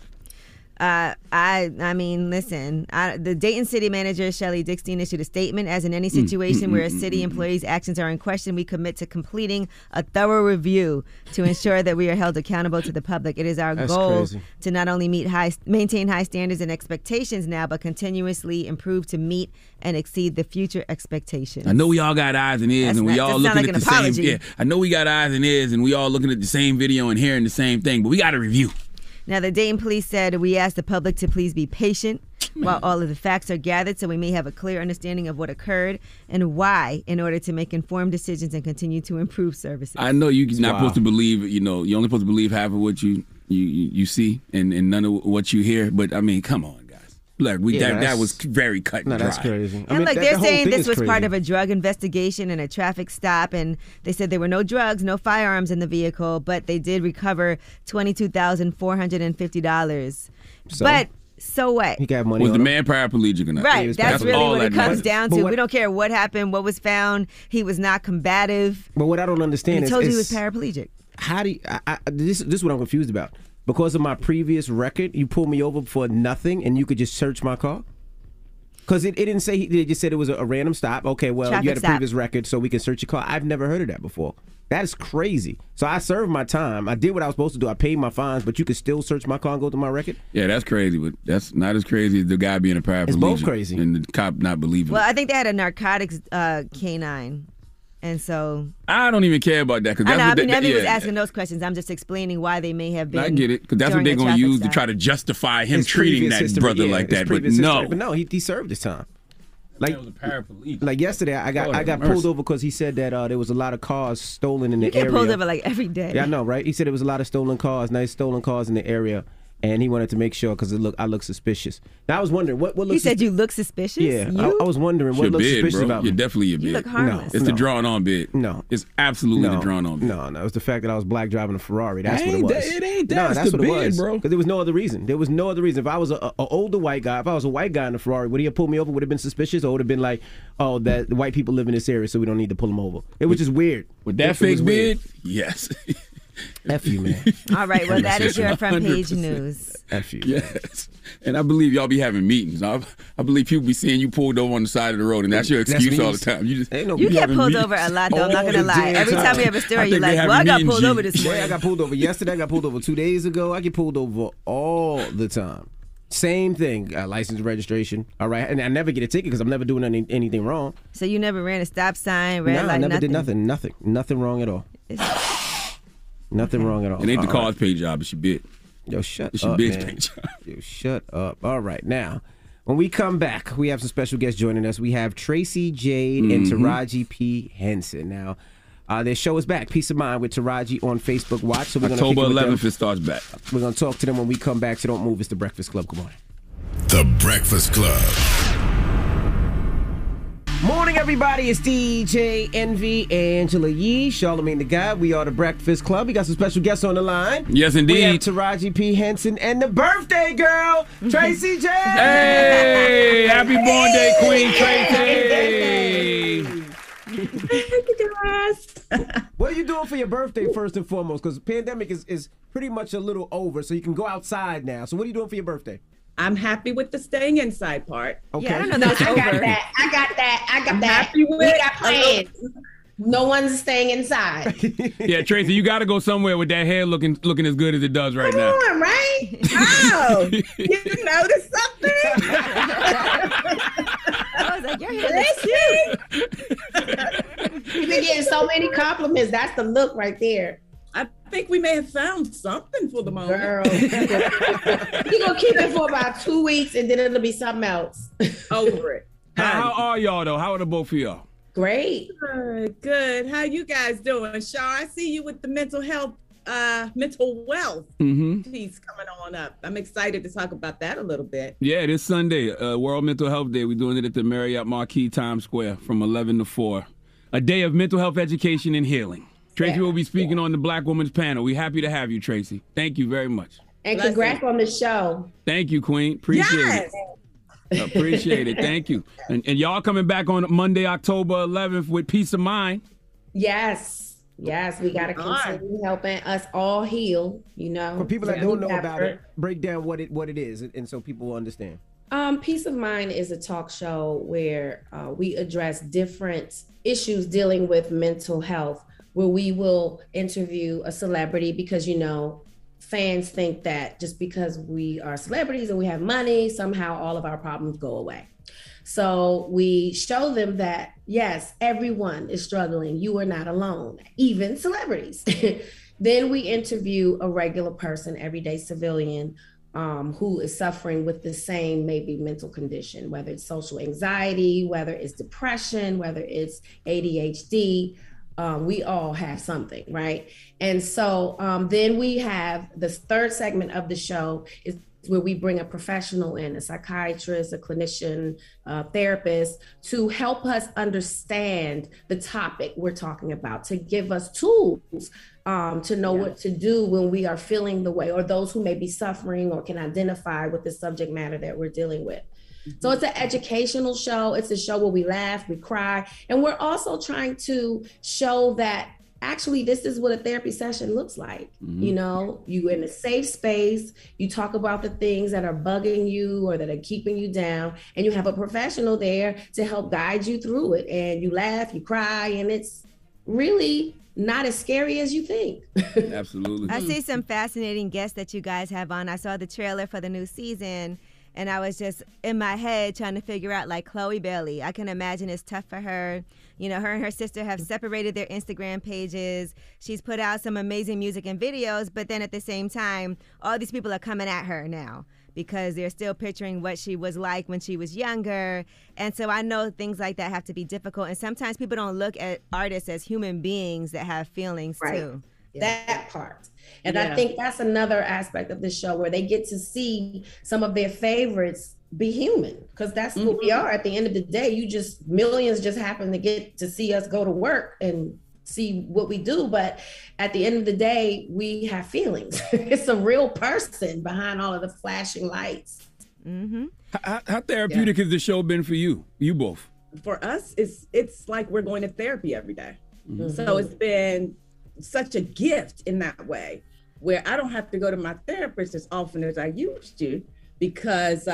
I mean, listen, the Dayton city manager, Shelley Dickstein, issued a statement. As in any situation where a city employee's actions are in question, we commit to completing a thorough review to ensure that we are held accountable to the public. It is our goal to not only maintain high standards and expectations now, but continuously improve to meet and exceed the future expectations. I know we all got eyes and ears, and we all looking at the same. Yeah, I know we got eyes and ears, and we all looking at the same video and hearing the same thing, but we got to review. Now, the Dayton police said, we ask the public to please be patient while all of the facts are gathered so we may have a clear understanding of what occurred and why in order to make informed decisions and continue to improve services. I know you're not supposed to believe, you know, you're only supposed to believe half of what you see and none of what you hear. But, I mean, come on. Like that was very cut and dry. That's crazy. And I mean, they're saying this was part of a drug investigation and a traffic stop, and they said there were no drugs, no firearms in the vehicle, but they did recover $22,450. But so what? He got money. Was the man paraplegic or not? Right. That's really what it comes down to. We don't care what happened, what was found. He was not combative. But what I don't understand is, he told you he was paraplegic. How do you, this is what I'm confused about. Because of my previous record, you pulled me over for nothing, and you could just search my car? Because it didn't say, they just said it was a random stop. Okay, well, traffic you had a previous record, so we can search your car. I've never heard of that before. That is crazy. So I served my time. I did what I was supposed to do. I paid my fines, but you could still search my car and go through my record? Yeah, that's crazy, but that's not as crazy as the guy being a paraplegic. It's both crazy. And the cop not believing it. Well, I think they had a narcotics canine. And so I don't even care about that. Cause that's I mean, was asking those questions. I'm just explaining why they may have been. I get it, because that's what they're going to use to try to justify him treating that brother like that. But no, he served his time. Like, was a paraplegic. Like yesterday, I got pulled over because he said that there was a lot of cars stolen in the area. You get pulled over like every day. Yeah, I know, right? He said there was a lot of stolen cars in the area. And he wanted to make sure because I look suspicious. Now I was wondering what looks. He said you look suspicious. Yeah, I was wondering what looks suspicious about me. You're definitely your bid. You look harmless. No, it's the drawn on bid. No, it's absolutely the drawn on bid. No, it's the fact that I was black driving a Ferrari. That's what it was. It ain't that. No, that's what it was, bro. Because there was no other reason. There was no other reason. If I was an older white guy, if I was a white guy in a Ferrari, would he have pulled me over? Would have been suspicious, or would have been like, oh, that the white people live in this area, so we don't need to pull them over. It was just weird. With that fake bid, yes. F you, man. All right, well, that is your front page news. F you. Yes. And I believe y'all be having meetings. I believe people be seeing you pulled over on the side of the road, and that's your excuse all the time. You get pulled over a lot, though. I'm not going to lie. Every time we have a story, you're like, well, I got pulled over this morning. I got pulled over yesterday. I got pulled over 2 days ago. I get pulled over all the time. Same thing, license registration. All right, and I never get a ticket because I'm never doing anything wrong. So you never ran a stop sign, red light, nothing? No, I never did nothing. Nothing wrong at all. Nothing wrong at all. It ain't the car's paid job. It's your bid. Yo, shut up. It's your bid's paid job. Yo, shut up. All right. Now, when we come back, we have some special guests joining us. We have Tracie Jade and Taraji P. Henson. Now, their show is back. Peace of Mind with Taraji on Facebook Watch. So we're gonna October 11th, it starts back. We're going to talk to them when we come back. So don't move. It's The Breakfast Club. Good morning. The Breakfast Club. Morning, everybody. It's DJ Envy, Angela Yee, Charlamagne the God. We are The Breakfast Club. We got some special guests on the line. Yes, indeed. We have Taraji P. Henson and the birthday girl, Tracie J. Hey, happy born day, Queen Tracie. Thank you, guys. What are you doing for your birthday, first and foremost? Because the pandemic is pretty much a little over, so you can go outside now. So what are you doing for your birthday? I'm happy with the staying inside part. Okay. Yeah, I don't know that's over. I got that. Happy with we got plans. No one's staying inside. Yeah, Tracie, you got to go somewhere with that hair looking as good as it does right now. Come on, right? Oh, you notice something? I was like, your hair looks cute. You've been getting so many compliments. That's the look right there. I think we may have found something for the moment. Girl. We're going to keep it for about 2 weeks, and then it'll be something else. Over it. How are y'all, though? How are the both of y'all? Great. Good. How you guys doing? Shar, I see you with the mental wealth piece coming on up. I'm excited to talk about that a little bit. Yeah, this Sunday, World Mental Health Day. We're doing it at the Marriott Marquis Times Square from 11 to 4. A day of mental health education and healing. Tracie will be speaking on the Black Woman's Panel. We're happy to have you, Tracie. Thank you very much. And congrats on the show. Thank you, Queen. Appreciate it. Appreciate it. Thank you. And y'all coming back on Monday, October 11th with Peace of Mind. Yes. Yes, we got to continue helping us all heal, you know. For people that don't know about it, break down what it is, and so people will understand. Peace of Mind is a talk show where we address different issues dealing with mental health, where we will interview a celebrity, because, you know, fans think that just because we are celebrities and we have money, somehow all of our problems go away. So we show them that, yes, everyone is struggling. You are not alone, even celebrities. Then we interview a regular person, everyday civilian, who is suffering with the same maybe mental condition, whether it's social anxiety, whether it's depression, whether it's ADHD. We all have something, right? And so then we have the third segment of the show is where we bring a professional in, a psychiatrist, a clinician, a therapist, to help us understand the topic we're talking about, to give us tools to know what to do when we are feeling the way, or those who may be suffering or can identify with the subject matter that we're dealing with. Mm-hmm. So it's an educational show. It's a show where we laugh, we cry, and we're also trying to show that actually, this is what a therapy session looks like. Mm-hmm. You know, you in a safe space, you talk about the things that are bugging you or that are keeping you down, and you have a professional there to help guide you through it. And you laugh, you cry, and it's really not as scary as you think. Absolutely. I see some fascinating guests that you guys have on. I saw the trailer for the new season, and I was just in my head trying to figure out, like, Chloe Bailey. I can imagine it's tough for her. You know, her and her sister have separated their Instagram pages. She's put out some amazing music and videos, but then at the same time, all these people are coming at her now because they're still picturing what she was like when she was younger. And so I know things like that have to be difficult. And sometimes people don't look at artists as human beings that have feelings, too. Yeah. That part. And I think that's another aspect of this show where they get to see some of their favorites be human, because that's who we are at the end of the day. You just, millions just happen to get to see us go to work and see what we do. But at the end of the day, we have feelings. It's a real person behind all of the flashing lights. Mm-hmm. How therapeutic has the show been for you? You both. For us, it's like we're going to therapy every day. Mm-hmm. So it's been such a gift in that way, where I don't have to go to my therapist as often as I used to, because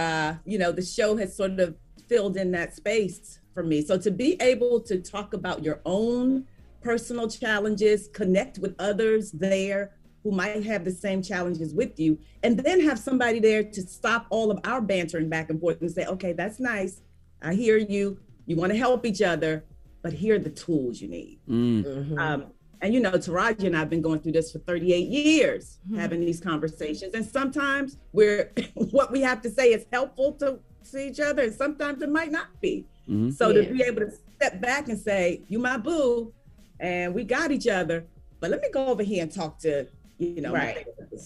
you know, the show has sort of filled in that space for me. So to be able to talk about your own personal challenges, connect with others there who might have the same challenges with you, and then have somebody there to stop all of our bantering back and forth and say, okay, that's nice, I hear you, you want to help each other, but here are the tools you need. Mm-hmm. And you know, Taraji and I have been going through this for 38 years, having these conversations. And sometimes what we have to say is helpful to each other, and sometimes it might not be. Mm-hmm. So to be able to step back and say, you my boo, and we got each other, but let me go over here and talk to, you know,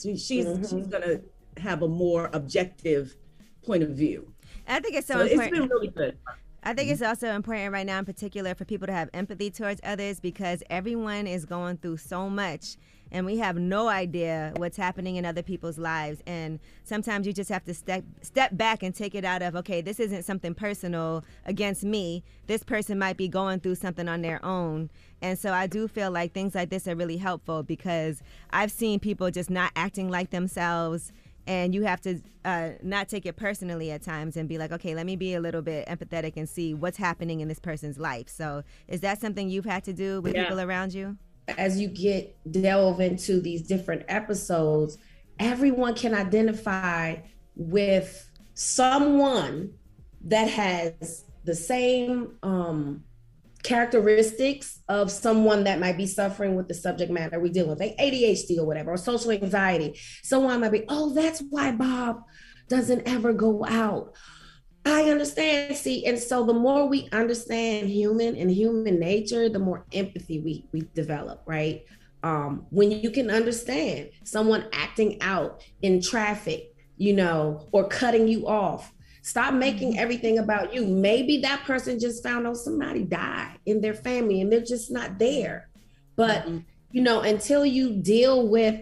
she's gonna have a more objective point of view. I think it's so important. It's been really good. I think it's also important right now in particular for people to have empathy towards others, because everyone is going through so much and we have no idea what's happening in other people's lives. And sometimes you just have to step back and take it out of, okay, this isn't something personal against me. This person might be going through something on their own. And so I do feel like things like this are really helpful, because I've seen people just not acting like themselves. And you have to not take it personally at times and be like, okay, let me be a little bit empathetic and see what's happening in this person's life. So is that something you've had to do with people around you? As you delve into these different episodes, everyone can identify with someone that has the same characteristics of someone that might be suffering with the subject matter we deal with, like ADHD or whatever, or social anxiety. Someone might be, oh, that's why Bob doesn't ever go out. I understand, see, and so the more we understand human nature, the more empathy we develop, right? When you can understand someone acting out in traffic, you know, or cutting you off, stop making everything about you. Maybe that person just found out somebody died in their family and they're just not there. But, you know, until you deal with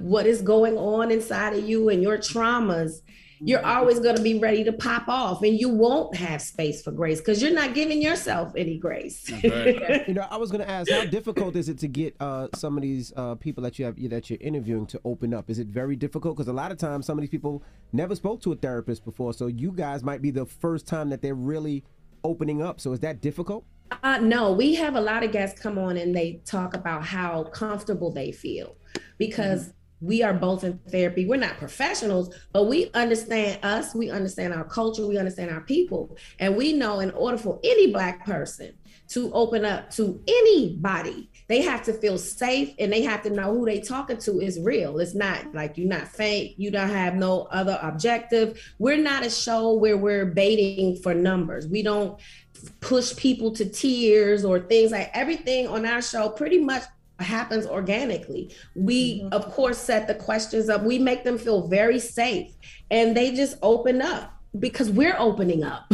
what is going on inside of you and your traumas, You're always going to be ready to pop off, and you won't have space for grace because you're not giving yourself any grace. Right. You know, I was going to ask, how difficult is it to get some of these people that you have that you're interviewing to open up? Is it very difficult? Because a lot of times, some of these people never spoke to a therapist before, so you guys might be the first time that they're really opening up. So is that difficult? No, we have a lot of guests come on and they talk about how comfortable they feel because we are both in therapy. We're not professionals, but we understand us. We understand our culture. We understand our people. And we know in order for any Black person to open up to anybody, they have to feel safe and they have to know who they talking to is real. It's not like you're not fake. You don't have no other objective. We're not a show where we're baiting for numbers. We don't push people to tears or things like everything on our show pretty much happens organically. We, of course, set the questions up. We make them feel very safe and they just open up because we're opening up,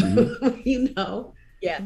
you know? Yeah.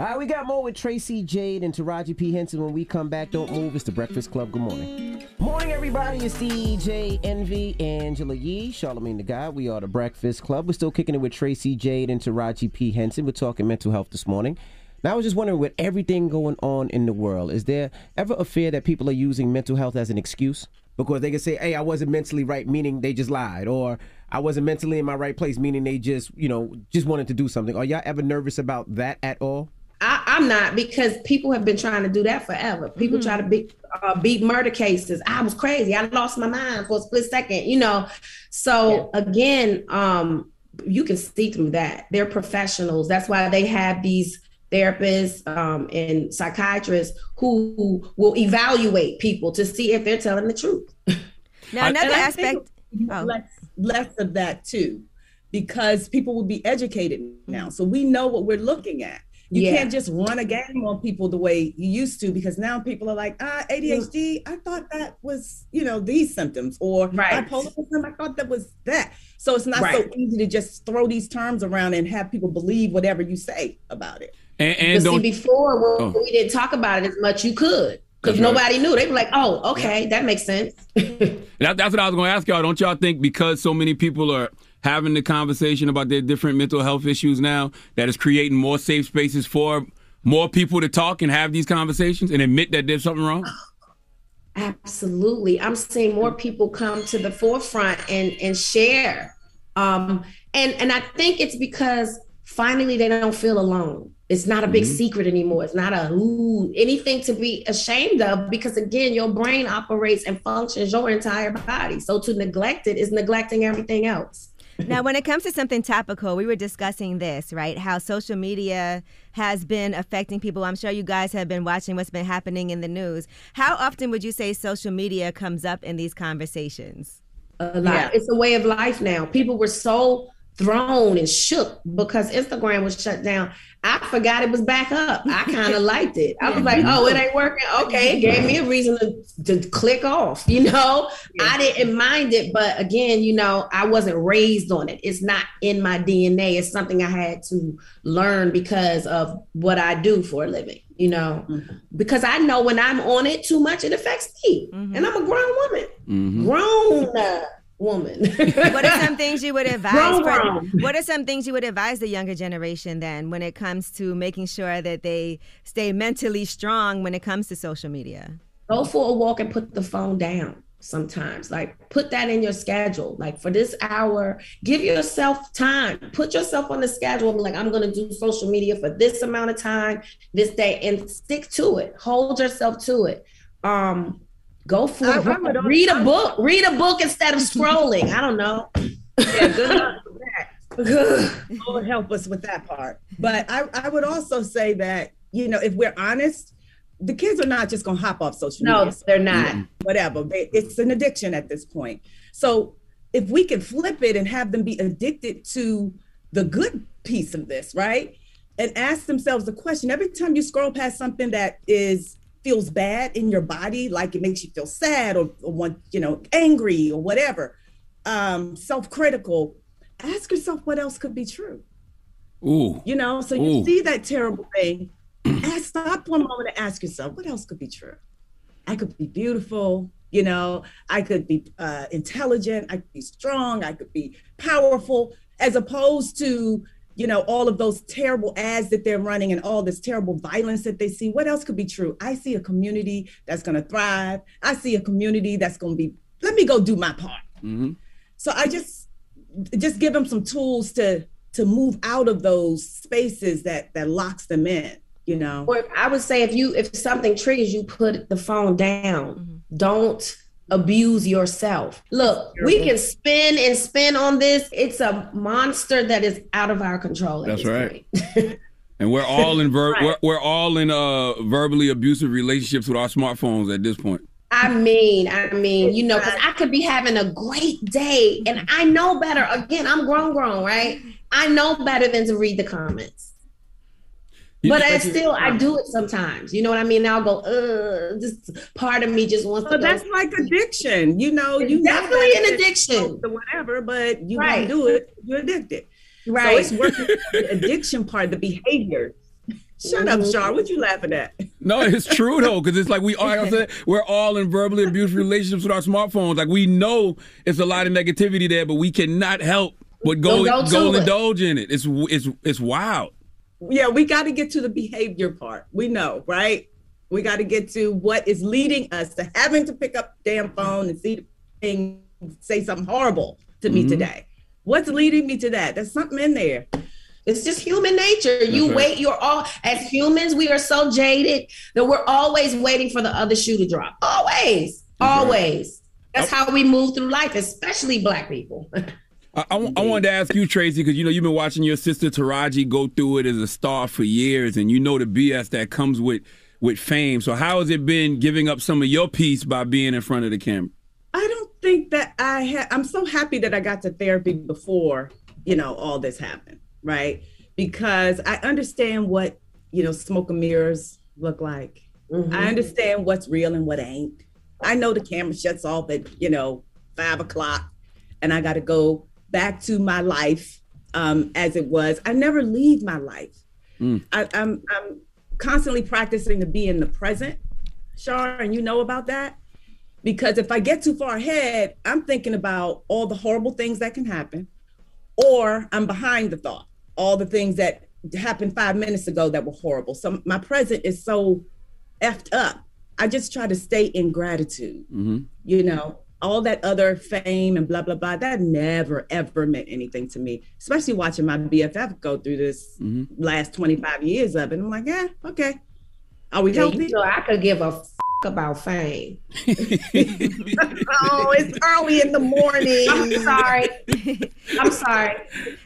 All right, we got more with Tracie Jade and Taraji P. Henson when we come back. Don't move. It's The Breakfast Club. Good morning. Morning, everybody. It's DJ Envy, Angela Yee, Charlamagne the God. We are The Breakfast Club. We're still kicking it with Tracie Jade and Taraji P. Henson. We're talking mental health this morning. Now, I was just wondering, with everything going on in the world, is there ever a fear that people are using mental health as an excuse? Because they can say, hey, I wasn't mentally right, meaning they just lied, or I wasn't mentally in my right place, meaning they just, you know, just wanted to do something. Are y'all ever nervous about that at all? I'm not, because people have been trying to do that forever. People try to beat murder cases. I was crazy. I lost my mind for a split second, you know? So again, you can see through that. They're professionals. That's why they have these therapists and psychiatrists who will evaluate people to see if they're telling the truth. Now, another aspect, less of that too, because people will be educated now. So we know what we're looking at. You can't just run a game on people the way you used to, because now people are like, ADHD, I thought that was, you know, these symptoms, or bipolar symptom, I thought that was that. So it's not so easy to just throw these terms around and have people believe whatever you say about it. And see, before we didn't talk about it as much, you could, because nobody knew. They were like, oh, okay, that makes sense. That's what I was going to ask y'all. Don't y'all think because so many people are having the conversation about their different mental health issues now, that is creating more safe spaces for more people to talk and have these conversations and admit that there's something wrong? Absolutely. I'm seeing more people come to the forefront and share. And I think it's because finally they don't feel alone. It's not a big secret anymore. It's not a anything to be ashamed of, because again, your brain operates and functions your entire body. So to neglect it is neglecting everything else. Now, when it comes to something topical, we were discussing this, right? How social media has been affecting people. I'm sure you guys have been watching what's been happening in the news. How often would you say social media comes up in these conversations? A lot. Yeah. It's a way of life now. People were so thrown and shook because Instagram was shut down. I forgot it was back up. I kind of liked it. I was like, oh, it ain't working. Okay, it gave me a reason to click off, you know? Yeah. I didn't mind it, but again, you know, I wasn't raised on it. It's not in my DNA. It's something I had to learn because of what I do for a living, you know? Because I know when I'm on it too much, it affects me. And I'm a grown woman. Grown woman. What are some things you would advise? What are some things you would advise the younger generation then when it comes to making sure that they stay mentally strong when it comes to social media? Go for a walk and put the phone down sometimes. Like, put that in your schedule. Like, for this hour, give yourself time. Put yourself on the schedule. Like, I'm going to do social media for this amount of time this day, and stick to it. Hold yourself to it. Go for it. Read a book instead of scrolling. I don't know. Yeah, good luck with that. Lord help us with that part. But I would also say that, you know, if we're honest, the kids are not just going to hop off social media. No, they're not. Whatever. It's an addiction at this point. So if we can flip it and have them be addicted to the good piece of this, right? And ask themselves the question, every time you scroll past something that feels bad in your body, like it makes you feel sad or angry or whatever, self-critical, ask yourself what else could be true. Ooh. You know, so you see that terrible thing, stop one moment and ask yourself, what else could be true? I could be beautiful. You know, I could be intelligent, I could be strong, I could be powerful, as opposed to, you know, all of those terrible ads that they're running and all this terrible violence that they see. What else could be true? I see a community that's going to thrive. I see a community that's going to be, let me go do my part. Mm-hmm. So I just give them some tools to move out of those spaces that locks them in, you know? Or I would say if something triggers you, put the phone down. Mm-hmm. Don't abuse yourself. Look, we can spin on this. It's a monster that is out of our control. That's right. And we're all in verbally abusive relationships with our smartphones at this point. I mean, you know, because I could be having a great day and I know better. Again, I'm grown, right? I know better than to read the comments. But I do it sometimes. You know what I mean? I'll go, this part of me just wants to. But that's like addiction. You know, you definitely an addiction. Or whatever, but you don't do it, you're addicted. Right. So it's working the addiction part, the behavior. Shut up, Char. What you laughing at? No, it's true though, because it's like we're all in verbally abusive relationships with our smartphones. Like we know it's a lot of negativity there, but we cannot help but go indulge in it. It's wild. Yeah, we got to get to the behavior part. We know, right? We got to get to what is leading us to having to pick up the damn phone and see the thing, say something horrible to me today. What's leading me to that? There's something in there. It's just human nature. As humans, we are so jaded that we're always waiting for the other shoe to drop. Always, always. That's how we move through life, especially Black people. I wanted to ask you, Tracie, because, you know, you've been watching your sister Taraji go through it as a star for years, and you know the BS that comes with fame. So how has it been giving up some of your peace by being in front of the camera? I don't think that I'm so happy that I got to therapy before, you know, all this happened, right? Because I understand what, you know, smoke and mirrors look like. Mm-hmm. I understand what's real and what ain't. I know the camera shuts off at, you know, 5:00, and I got to go back to my life as it was. I never leave my life. Mm. I'm constantly practicing to be in the present, Char, and you know about that. Because if I get too far ahead, I'm thinking about all the horrible things that can happen, or I'm behind the thought, all the things that happened 5 minutes ago that were horrible. So my present is so effed up. I just try to stay in gratitude, you know? All that other fame and blah, blah, blah, that never, ever meant anything to me, especially watching my BFF go through this last 25 years of it. I'm like, okay. Are we healthy? You know, I could give a about fame. Oh, it's early in the morning. I'm sorry.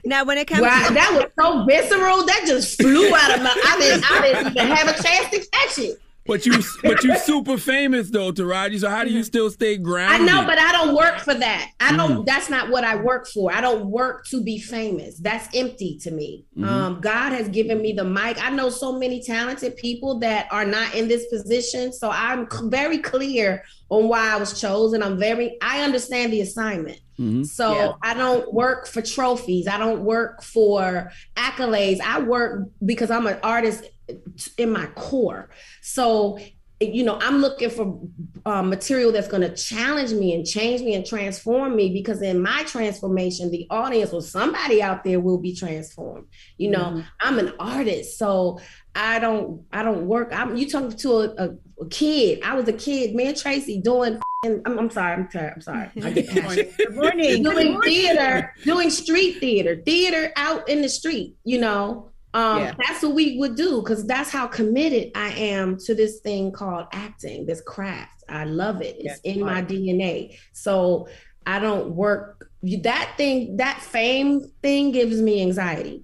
Now, when it comes to... That was so visceral. That just flew out of my... I didn't even have a chance to catch it. But you super famous though, Taraji. So how do you still stay grounded? I know, but I don't work for that. That's not what I work for. I don't work to be famous. That's empty to me. God has given me the mic. I know so many talented people that are not in this position. So I'm very clear on why I was chosen. I understand the assignment. I don't work for trophies. I don't work for accolades. I work because I'm an artist in my core. So, you know, I'm looking for material that's going to challenge me and change me and transform me, because in my transformation, the audience or somebody out there will be transformed. You know, I'm an artist, so I don't work. You talking to a kid. I was a kid, me and Tracie doing, I'm sorry. I get passionate. Good morning. Doing theater, doing street theater out in the street, you know. That's what we would do, because that's how committed I am to this thing called acting, this craft. I love it. It's in my DNA. So I don't work. That thing, that fame thing gives me anxiety.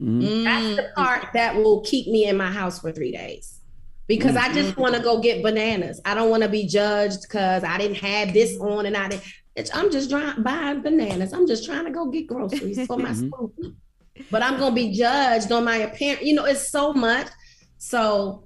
Mm. That's the part that will keep me in my house for 3 days, because I just want to go get bananas. I don't want to be judged because I didn't have this on and I didn't. I'm just buying bananas. I'm just trying to go get groceries for my school. But I'm going to be judged on my appearance. You know, it's so much. So,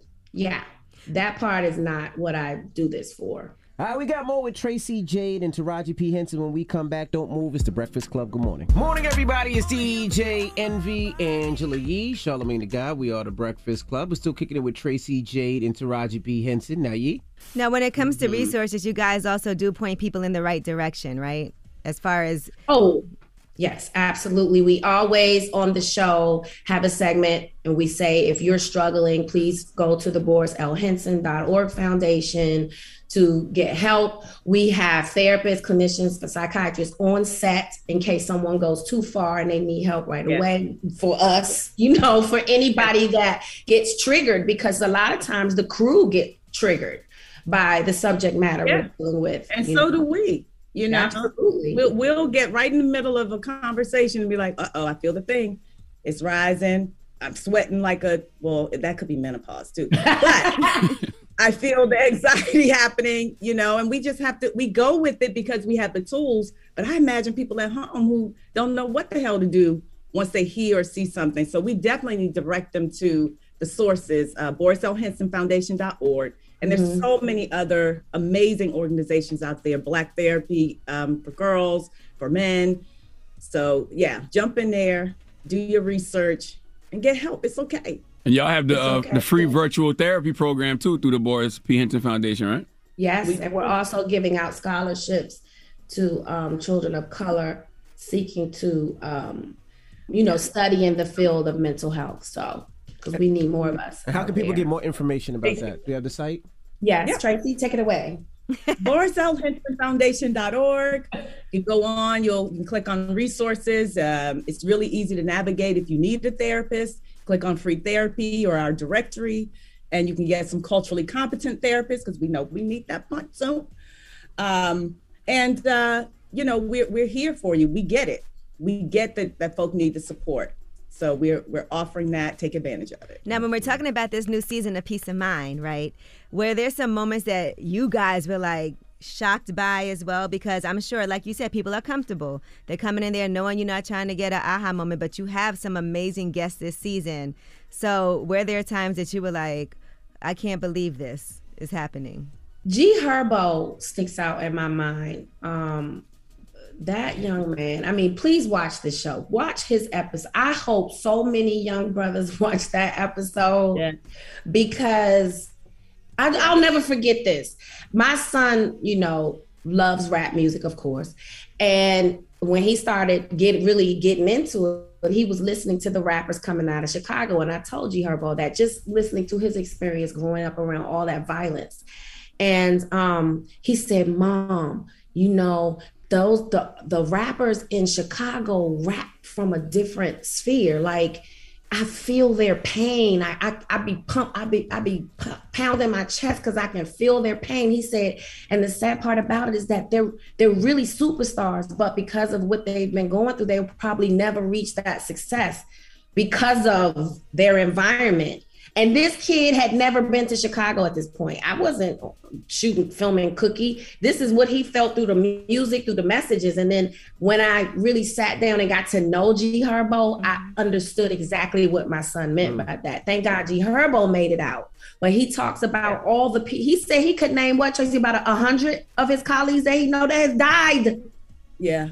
that part is not what I do this for. All right, we got more with Tracie Jade and Taraji P. Henson when we come back. Don't move. It's The Breakfast Club. Good morning. Morning, everybody. It's DJ Envy, Angela Yee, Charlamagne the God. We are The Breakfast Club. We're still kicking it with Tracie Jade and Taraji P. Henson. Now, Yee? Now, when it comes to resources, you guys also do point people in the right direction, right? As far as... Oh, yes, absolutely. We always on the show have a segment and we say, if you're struggling, please go to the Boris L. Henson.org Foundation to get help. We have therapists, clinicians, psychiatrists on set in case someone goes too far and they need help right away. For us, you know, for anybody that gets triggered, because a lot of times the crew get triggered by the subject matter we're dealing with. And so do we. You know, absolutely. We'll get right in the middle of a conversation and be like, uh-oh, I feel the thing. It's rising. I'm sweating like a, well, that could be menopause too. But I feel the anxiety happening, you know, and we just have to, we go with it because we have the tools. But I imagine people at home who don't know what the hell to do once they hear or see something. So we definitely need to direct them to the sources, Boris L. Henson Foundation.org. And there's so many other amazing organizations out there, Black Therapy for girls, for men. So, yeah, jump in there, do your research, and get help. It's okay. And y'all have the free virtual therapy program, too, through the Boris P. Henson Foundation, right? Yes, and we're also giving out scholarships to children of color seeking to, you know, study in the field of mental health. So, because we need more of us. How can people get more information about that? Do you have the site? Yes, yeah. Tracie, take it away. Boris L. Henson Foundation.org. You go on, you can click on resources. It's really easy to navigate. If you need a therapist, click on free therapy or our directory, and you can get some culturally competent therapists, because we know we need that much. So, and you know, we're here for you. We get it. We get that folk need the support. So we're offering that. Take advantage of it. Now, when we're talking about this new season of Peace of Mind, right, where there's some moments that you guys were like shocked by as well, because I'm sure, like you said, people are comfortable. They're coming in there knowing you're not trying to get an aha moment, but you have some amazing guests this season. So were there times that you were like, I can't believe this is happening? G Herbo sticks out in my mind. That young man, I mean, please watch the show. Watch his episode. I hope so many young brothers watch that episode because I'll never forget this. My son, you know, loves rap music, of course. And when he started really getting into it, he was listening to the rappers coming out of Chicago. And I told G Herbo that, just listening to his experience growing up around all that violence. And he said, Mom, you know, those the rappers in Chicago rap from a different sphere. Like, I feel their pain. I be pounding my chest because I can feel their pain. He said, and the sad part about it is that they're really superstars, but because of what they've been going through, they'll probably never reach that success because of their environment. And this kid had never been to Chicago at this point. I wasn't filming Cookie. This is what he felt through the music, through the messages. And then when I really sat down and got to know G Herbo, I understood exactly what my son meant by that. Thank God G Herbo made it out. But he talks about all the people. He said he could name, what, Tracie, about 100 of his colleagues that he know that has died. Yeah.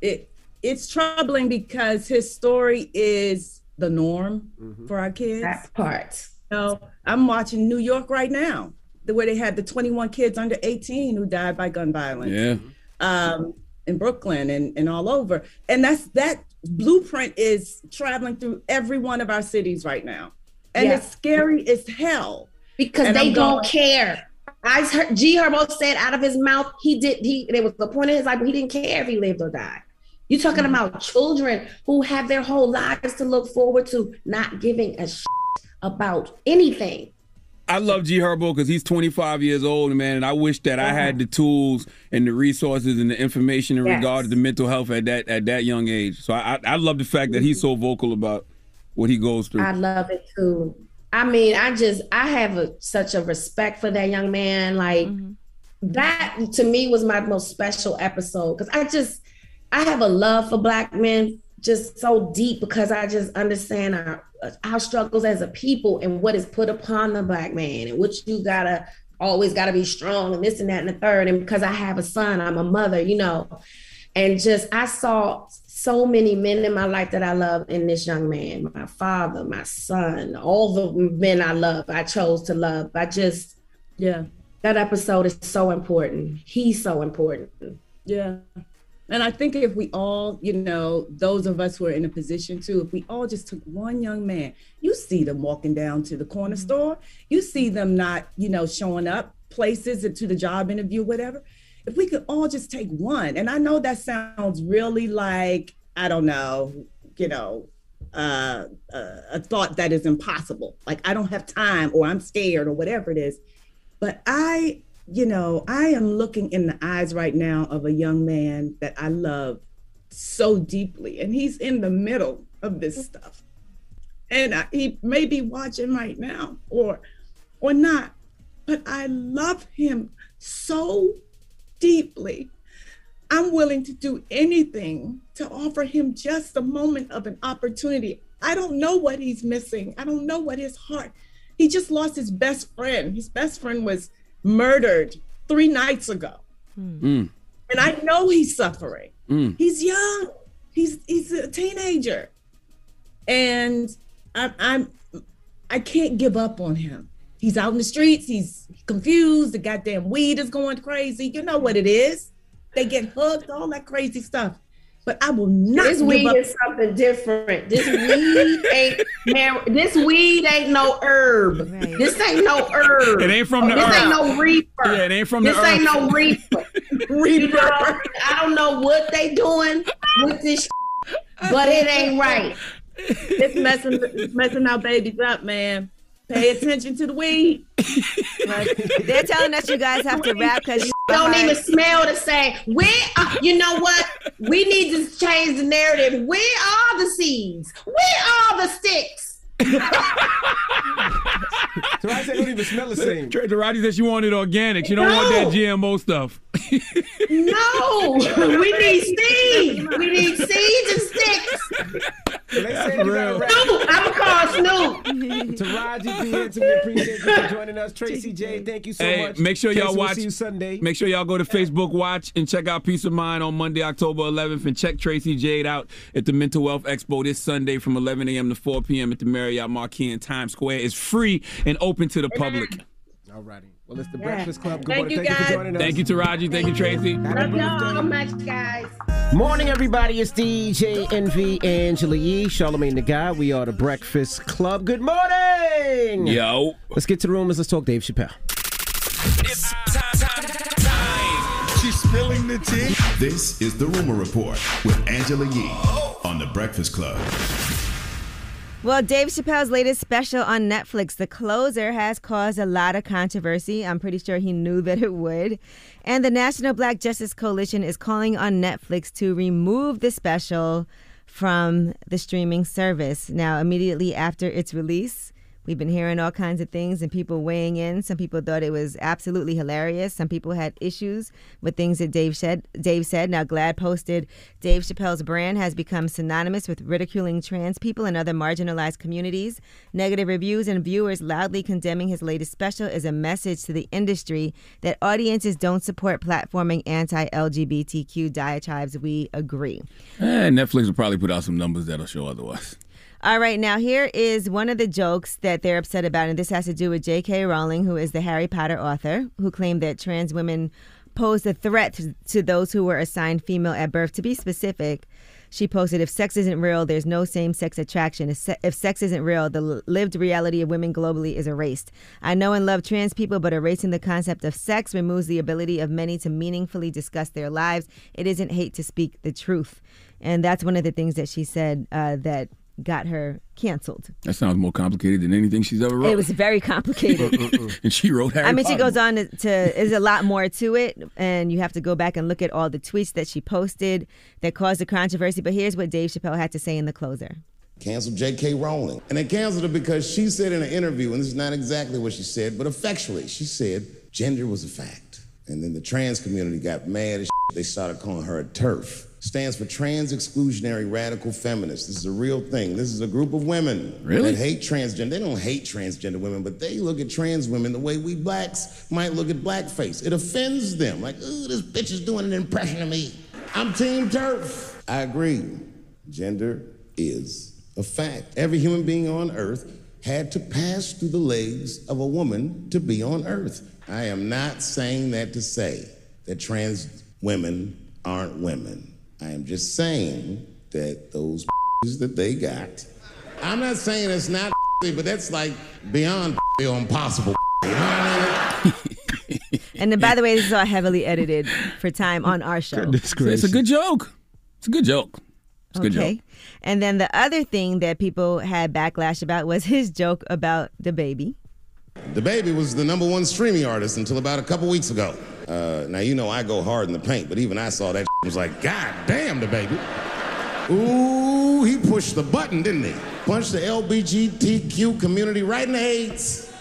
It's troubling because his story is the norm for our kids. That part. So I'm watching New York right now, where they had the 21 kids under 18 who died by gun violence. Yeah. In Brooklyn and all over. And that blueprint is traveling through every one of our cities right now. And it's scary as hell. Because they don't care. I heard G Herbo said out of his mouth, there was the point in his life, he didn't care if he lived or died. You're talking about children who have their whole lives to look forward to, not giving a shit about anything. I love G Herbo because he's 25 years old, man, and I wish that I had the tools and the resources and the information in regard to mental health at that young age. So I love the fact that he's so vocal about what he goes through. I love it too. I mean, I have such a respect for that young man. Like, that to me was my most special episode, because I have a love for Black men just so deep, because I just understand our struggles as a people and what is put upon the Black man and what you gotta always got to be strong and this and that and the third. And because I have a son, I'm a mother, you know, and just I saw so many men in my life that I love in this young man, my father, my son, all the men I love, I chose to love. I just, yeah, that episode is so important. He's so important. Yeah. And I think if we all, you know, those of us who are in a position to, if we all just took one young man, you see them walking down to the corner store, you see them not, you know, showing up places and to the job interview, whatever. If we could all just take one, and I know that sounds really like, I don't know, you know, a thought that is impossible. Like I don't have time or I'm scared or whatever it is, but you know, I am looking in the eyes right now of a young man that I love so deeply, and he's in the middle of this stuff. And he may be watching right now or not, but I love him so deeply. I'm willing to do anything to offer him just a moment of an opportunity. I don't know what he's missing. I don't know what his heart, he just lost his best friend. His best friend was murdered 3 nights ago. Mm. And I know he's suffering. Mm. He's young. He's a teenager. And I can't give up on him. He's out in the streets. He's confused. The goddamn weed is going crazy. You know what it is. They get hooked, all that crazy stuff. But I will not give up. This weed is something different. This weed ain't man. This weed ain't no herb. Right. This ain't no herb. It ain't from the herb. This ain't no reefer. Yeah, it ain't from the herb. This ain't no reefer. Reefer. I don't know what they doing with this, but it ain't right. It's messing our babies up, man. Pay attention to the weed. They're telling us you guys have to rap because you don't even smell the same. You know what? We need to change the narrative. Where are the seeds? Where are the sticks? Taraji said, don't even smell the same. Taraji said she wanted organics. You don't want that GMO stuff. No, we need seeds. We need seeds and sticks. That's real. Snoop, I'm gonna call Snoop. Taraji P. Henson, we appreciate you for joining us. Tracie J, thank you so much. Make sure y'all watch. We'll see you Sunday. Make sure y'all go to Facebook Watch and check out Peace of Mind on Monday, October 11th, and check Tracie Jade out at the Mental Wealth Expo this Sunday from 11 a.m. to 4 p.m. at the Marriott Marquis in Times Square. It's free and open to the public. All righty. Well, it's the Breakfast Club. Good morning. Thank you for joining us. Thank you, Taraji. Thank you, Tracie. Love y'all so much, guys. Morning, everybody. It's DJ Envy, Angela Yee, Charlamagne the God. We are the Breakfast Club. Good morning. Yo. Let's get to the rumors. Let's talk Dave Chappelle. It's time. She's spilling the tea. This is the Rumor Report with Angela Yee on the Breakfast Club. Well, Dave Chappelle's latest special on Netflix, The Closer, has caused a lot of controversy. I'm pretty sure he knew that it would. And the National Black Justice Coalition is calling on Netflix to remove the special from the streaming service. Now, immediately after its release, we've been hearing all kinds of things and people weighing in. Some people thought it was absolutely hilarious. Some people had issues with things that Dave said. Now, Glad posted, Dave Chappelle's brand has become synonymous with ridiculing trans people and other marginalized communities. Negative reviews and viewers loudly condemning his latest special is a message to the industry that audiences don't support platforming anti-LGBTQ diatribes. We agree. And Netflix will probably put out some numbers that'll show otherwise. All right, now here is one of the jokes that they're upset about, and this has to do with J.K. Rowling, who is the Harry Potter author, who claimed that trans women posed a threat to those who were assigned female at birth. To be specific, she posted, if sex isn't real, there's no same-sex attraction. If sex isn't real, the lived reality of women globally is erased. I know and love trans people, but erasing the concept of sex removes the ability of many to meaningfully discuss their lives. It isn't hate to speak the truth. And that's one of the things that she said that got her canceled. That sounds more complicated than anything she's ever wrote. It was very complicated. And she wrote Harry Potter. I mean, she goes on to there's a lot more to it, and you have to go back and look at all the tweets that she posted that caused the controversy. But here's what Dave Chappelle had to say in The Closer. Canceled J.K. Rowling. And they canceled her because she said in an interview, and this is not exactly what she said, but effectually, she said gender was a fact. And then the trans community got mad as shit. They started calling her a TERF. stands for Trans Exclusionary Radical Feminists. This is a real thing. This is a group of women that hate transgender. They don't hate transgender women, but they look at trans women the way we blacks might look at blackface. It offends them. Like, ooh, this bitch is doing an impression of me. I'm Team Turf. I agree. Gender is a fact. Every human being on Earth had to pass through the legs of a woman to be on Earth. I am not saying that to say that trans women aren't women. I am just saying that those that they got. I'm not saying it's not, but that's like beyond impossible. You know what I mean? And then, by the way, this is all heavily edited for time on our show. Goodness gracious. It's a good joke. It's a good joke. It's a good joke. And then the other thing that people had backlash about was his joke about DaBaby. DaBaby was the #1 streaming artist until about a couple weeks ago. Now, you know I go hard in the paint, but even I saw that was like, God damn, DaBaby. Ooh, he pushed the button, didn't he? Punched the LGBTQ community right in the AIDS.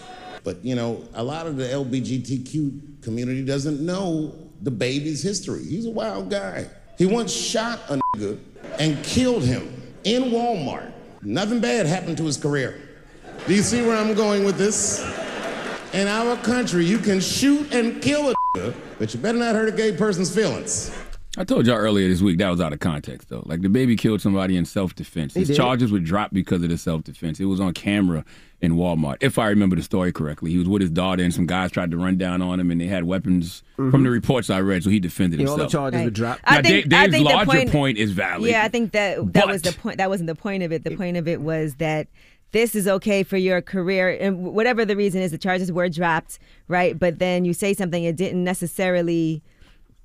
But, you know, a lot of the LGBTQ community doesn't know DaBaby's history. He's a wild guy. He once shot a nigga and killed him in Walmart. Nothing bad happened to his career. Do you see where I'm going with this? In our country, you can shoot and kill a nigga, but you better not hurt a gay person's feelings. I told y'all earlier this week that was out of context, though. Like, DaBaby killed somebody in self-defense. His charges were dropped because of the self-defense. It was on camera in Walmart, if I remember the story correctly. He was with his daughter, and some guys tried to run down on him, and they had weapons from the reports I read, so he defended himself. All the charges were dropped. Now, Dave's larger point is valid. Yeah, I think that was the point. That wasn't the point of it. The point of it was that this is okay for your career, and whatever the reason is, the charges were dropped, right? But then you say something, it didn't necessarily...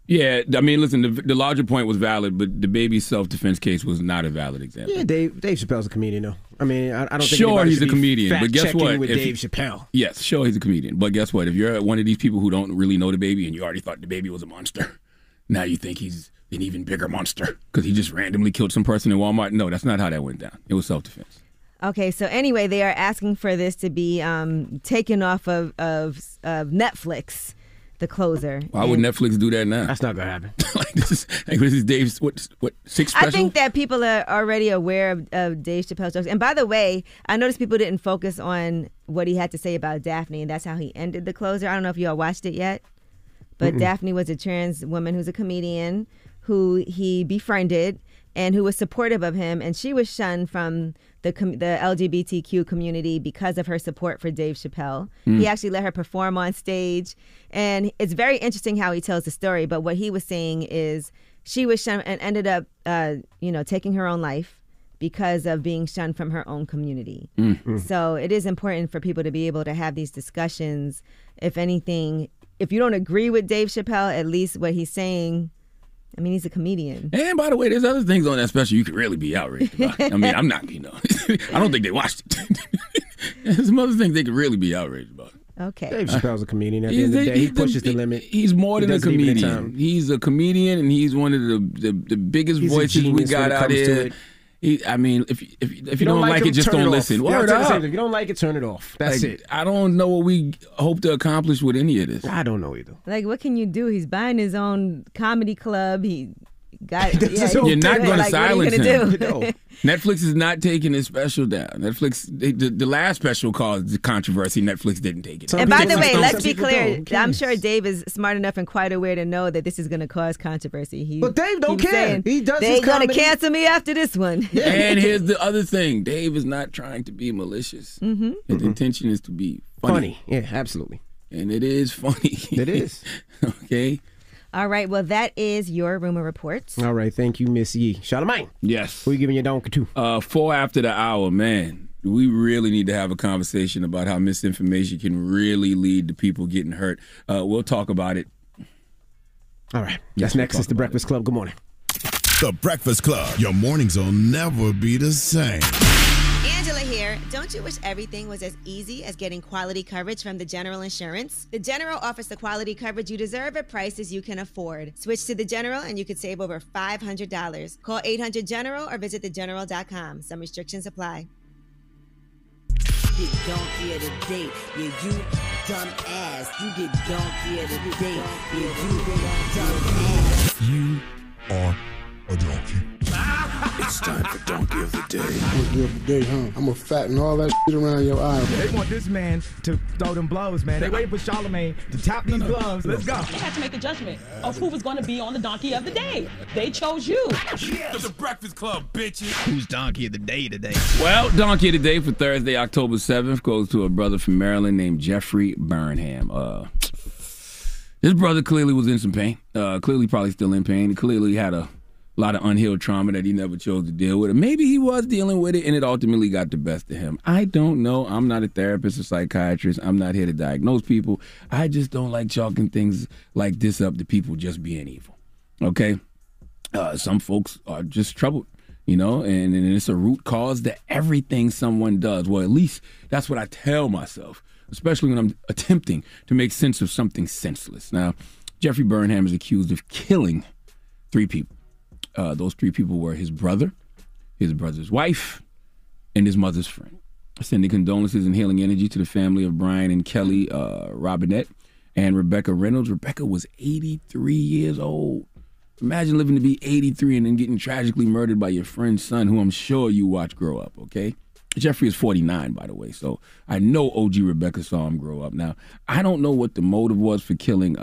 Yeah, I mean, listen, the larger point was valid, but DaBaby's self-defense case was not a valid example. Yeah, Dave Chappelle's a comedian, though. I mean, I don't think he's a comedian, but guess what? With Dave Chappelle. Yes, sure, he's a comedian, but guess what? If you're one of these people who don't really know DaBaby and you already thought DaBaby was a monster, now you think he's an even bigger monster because he just randomly killed some person in Walmart. No, that's not how that went down. It was self-defense. Okay, so anyway, they are asking for this to be taken off of Netflix. The closer. Why would Netflix do that now? That's not gonna happen. this is Dave's what sixth special? I think that people are already aware of Dave Chappelle's jokes. And by the way, I noticed people didn't focus on what he had to say about Daphne, and that's how he ended the closer. I don't know if y'all watched it yet, but Daphne was a trans woman who's a comedian who he befriended and who was supportive of him, and she was shunned from the LGBTQ community because of her support for Dave Chappelle. He actually let her perform on stage, and it's very interesting how he tells the story, but what he was saying is she was shunned and ended up taking her own life because of being shunned from her own community. So it is important for people to be able to have these discussions. If anything, if you don't agree with Dave Chappelle, at least what he's saying, I mean, he's a comedian. And by the way, there's other things on that special you could really be outraged about. I mean, I'm not, I don't think they watched it. There's some other things they could really be outraged about. Okay. Dave Chappelle's a comedian. At the end of the day, he pushes the limit. He's more than a comedian. He's a comedian, and he's one of the biggest voices we got out here. I mean, if you don't like it, just don't listen. If you don't like it, turn it off. That's it. I don't know what we hope to accomplish with any of this. I don't know either. Like, what can you do? He's buying his own comedy club. He got it. You're not going to silence him. Netflix is not taking his special down. Netflix, the last special caused the controversy. Netflix didn't take it. And by the way, let's be clear. I'm sure Dave is smart enough and quite aware to know that this is going to cause controversy. But Dave don't care. He does. They're going to cancel me after this one. And here's the other thing. Dave is not trying to be malicious. His intention is to be funny. Yeah, absolutely. And it is funny. It is. Okay. All right, well, that is your rumor reports. All right, thank you, Miss Yee. Charlamagne. Yes. Who are you giving your donkey to? 4 after the hour, man. We really need to have a conversation about how misinformation can really lead to people getting hurt. We'll talk about it. All right, that's next. It's The Breakfast Club. Good morning. The Breakfast Club. Your mornings will never be the same. Angela here. Don't you wish everything was as easy as getting quality coverage from The General Insurance? The General offers the quality coverage you deserve at prices you can afford. Switch to The General and you could save over $500. Call 800-GENERAL or visit thegeneral.com. Some restrictions apply. Get donkey of the day, yeah, you dumb ass. You get donkey of the day, yeah, you dumb ass. You are a a donkey. It's time for Donkey of the Day. Donkey of the Day, huh? I'm gonna fatten all that shit around your eye. They want this man to throw them blows, man. They waiting for Charlamagne to tap these gloves. Let's go. You have to make a judgment of who was gonna be on the Donkey of the Day. They chose you. Yes. The Breakfast Club, bitches. Who's Donkey of the Day today? Well, Donkey of the Day for Thursday, October 7th, goes to a brother from Maryland named Jeffrey Burnham. His brother clearly was in some pain. Clearly probably still in pain. He clearly had a lot of unhealed trauma that he never chose to deal with. Or maybe he was dealing with it and it ultimately got the best of him. I don't know. I'm not a therapist or psychiatrist. I'm not here to diagnose people. I just don't like chalking things like this up to people just being evil. Okay? Some folks are just troubled, you know, and it's a root cause to everything someone does. Well, at least that's what I tell myself, especially when I'm attempting to make sense of something senseless. Now, Jeffrey Burnham is accused of killing three people. Those three people were his brother, his brother's wife, and his mother's friend. Sending condolences and healing energy to the family of Brian and Kelly Robinette and Rebecca Reynolds. Rebecca was 83 years old. Imagine living to be 83 and then getting tragically murdered by your friend's son, who I'm sure you watch grow up, okay? Jeffrey is 49, by the way, so I know OG Rebecca saw him grow up. Now, I don't know what the motive was for killing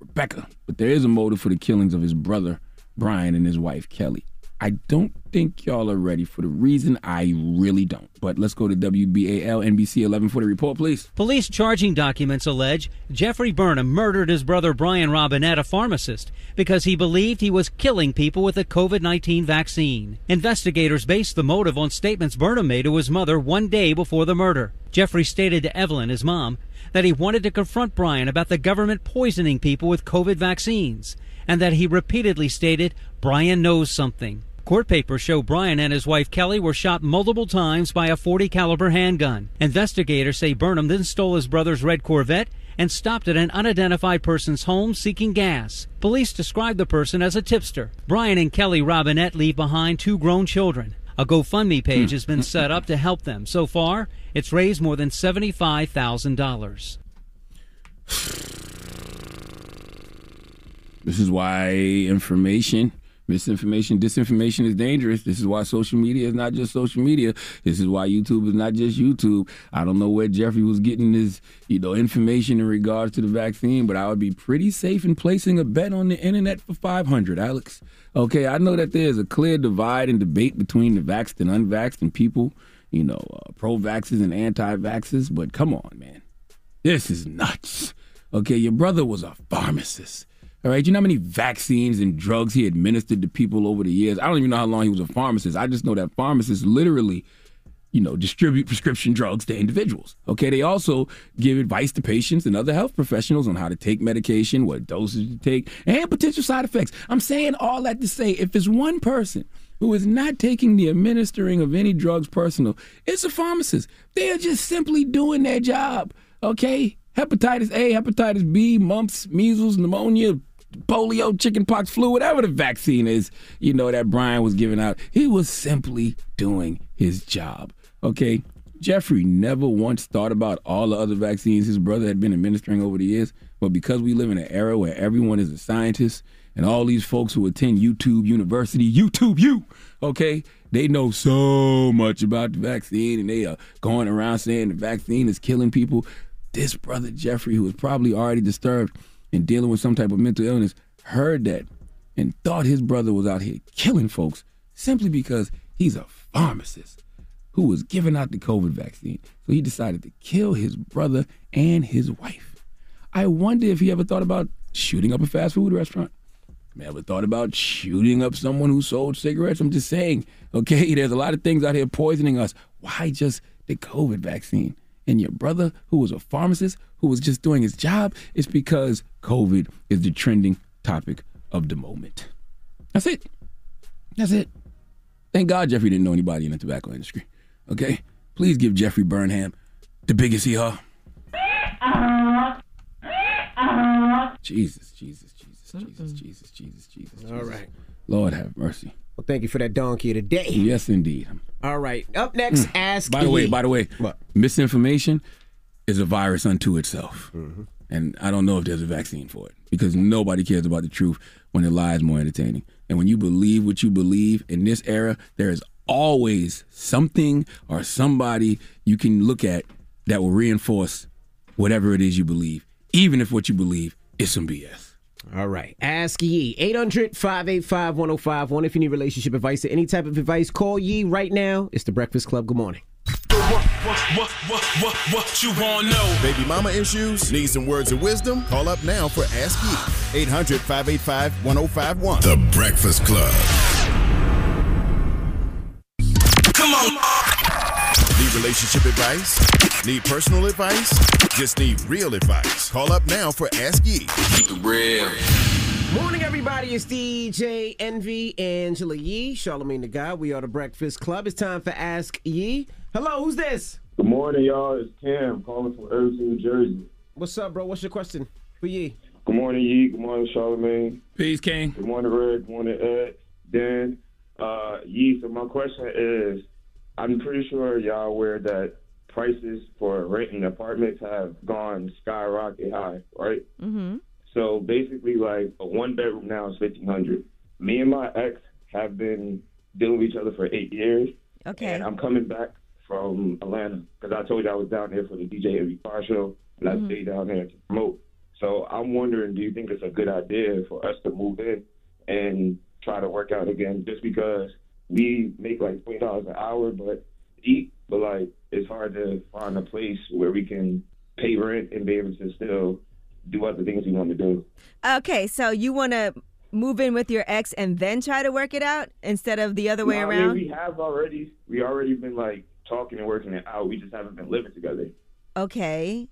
Rebecca, but there is a motive for the killings of his brother, Brian, and his wife, Kelly. I don't think y'all are ready for the reason. I really don't. But let's go to WBAL NBC 11 for the report, please. Police charging documents allege Jeffrey Burnham murdered his brother Brian Robinette, a pharmacist, because he believed he was killing people with a COVID-19 vaccine. Investigators based the motive on statements Burnham made to his mother one day before the murder. Jeffrey stated to Evelyn, his mom, that he wanted to confront Brian about the government poisoning people with COVID vaccines, and that he repeatedly stated Brian knows something. Court papers show Brian and his wife Kelly were shot multiple times by a .40 caliber handgun. Investigators say Burnham then stole his brother's red Corvette and stopped at an unidentified person's home seeking gas. Police described the person as a tipster. Brian and Kelly Robinette leave behind two grown children. A GoFundMe page has been set up to help them. So far, it's raised more than $75,000. This is why information, misinformation, disinformation is dangerous. This is why social media is not just social media. This is why YouTube is not just YouTube. I don't know where Jeffrey was getting his, information in regards to the vaccine, but I would be pretty safe in placing a bet on the internet for 500, Alex. Okay, I know that there's a clear divide and debate between the vaxxed and unvaxxed and people, pro-vaxxers and anti-vaxxers, but come on, man. This is nuts. Okay, your brother was a pharmacist. All right, you know how many vaccines and drugs he administered to people over the years? I don't even know how long he was a pharmacist. I just know that pharmacists literally, distribute prescription drugs to individuals. Okay, they also give advice to patients and other health professionals on how to take medication, what dosage to take, and potential side effects. I'm saying all that to say, if it's one person who is not taking the administering of any drugs personal, it's a pharmacist. They're just simply doing their job, okay? Hepatitis A, hepatitis B, mumps, measles, pneumonia, polio, chickenpox, flu, whatever the vaccine is, that Brian was giving out. He was simply doing his job, okay? Jeffrey never once thought about all the other vaccines his brother had been administering over the years, but because we live in an era where everyone is a scientist and all these folks who attend YouTube University, okay, they know so much about the vaccine and they are going around saying the vaccine is killing people. This brother Jeffrey, who was probably already disturbed and dealing with some type of mental illness, heard that and thought his brother was out here killing folks simply because he's a pharmacist who was giving out the COVID vaccine. So he decided to kill his brother and his wife. I wonder if he ever thought about shooting up a fast food restaurant. Ever thought about shooting up someone who sold cigarettes? I'm just saying, okay, there's a lot of things out here poisoning us. Why just the COVID vaccine? And your brother, who was a pharmacist, who was just doing his job, it's because COVID is the trending topic of the moment. That's it. That's it. Thank God Jeffrey didn't know anybody in the tobacco industry. Okay? Please give Jeffrey Burnham the biggest hee-haw. Jesus. All right. Lord have mercy. Well, thank you for that donkey of the day. Yes, indeed. All right. Up next, Ask Yee. By the way, what? Misinformation is a virus unto itself. Mm-hmm. And I don't know if there's a vaccine for it, because nobody cares about the truth when the lie is more entertaining. And when you believe what you believe in this era, there is always something or somebody you can look at that will reinforce whatever it is you believe, even if what you believe is some BS. All right. Ask Yee. 800-585-1051. If you need relationship advice or any type of advice, call Yee right now. It's The Breakfast Club. Good morning. What you want to know? Baby mama issues? Need some words of wisdom? Call up now for Ask Yee. 800-585-1051. The Breakfast Club. Come on. Need relationship advice? Need personal advice? Just need real advice. Call up now for Ask Yee. Keep it real. Morning, everybody. It's DJ Envy, Angela Yee, Charlamagne the God. We are The Breakfast Club. It's time for Ask Yee. Hello, who's this? Good morning, y'all. It's Cam calling from Irvington, New Jersey. What's up, bro? What's your question for Yee? Good morning, Yee. Good morning, Charlamagne. Peace, King. Good morning, Red. Good morning, Ed. Dan. Yee, so my question is, I'm pretty sure y'all aware that prices for renting apartments have gone skyrocket high, right? Mm-hmm. So basically, like, a one-bedroom now is $1,500. Me and my ex have been dealing with each other for 8 years. Okay. And I'm coming back from Atlanta because I told you I was down there for the DJ Envy Car Show, and I stayed down there to promote. So I'm wondering, do you think it's a good idea for us to move in and try to work out again, just because we make, like, $20 an hour but eat, but, like, it's hard to find a place where we can pay rent and be able to still do other things we want to do. Okay, so you want to move in with your ex and then try to work it out instead of the other way around? I mean, we already been, like, talking and working it out. We just haven't been living together. Okay.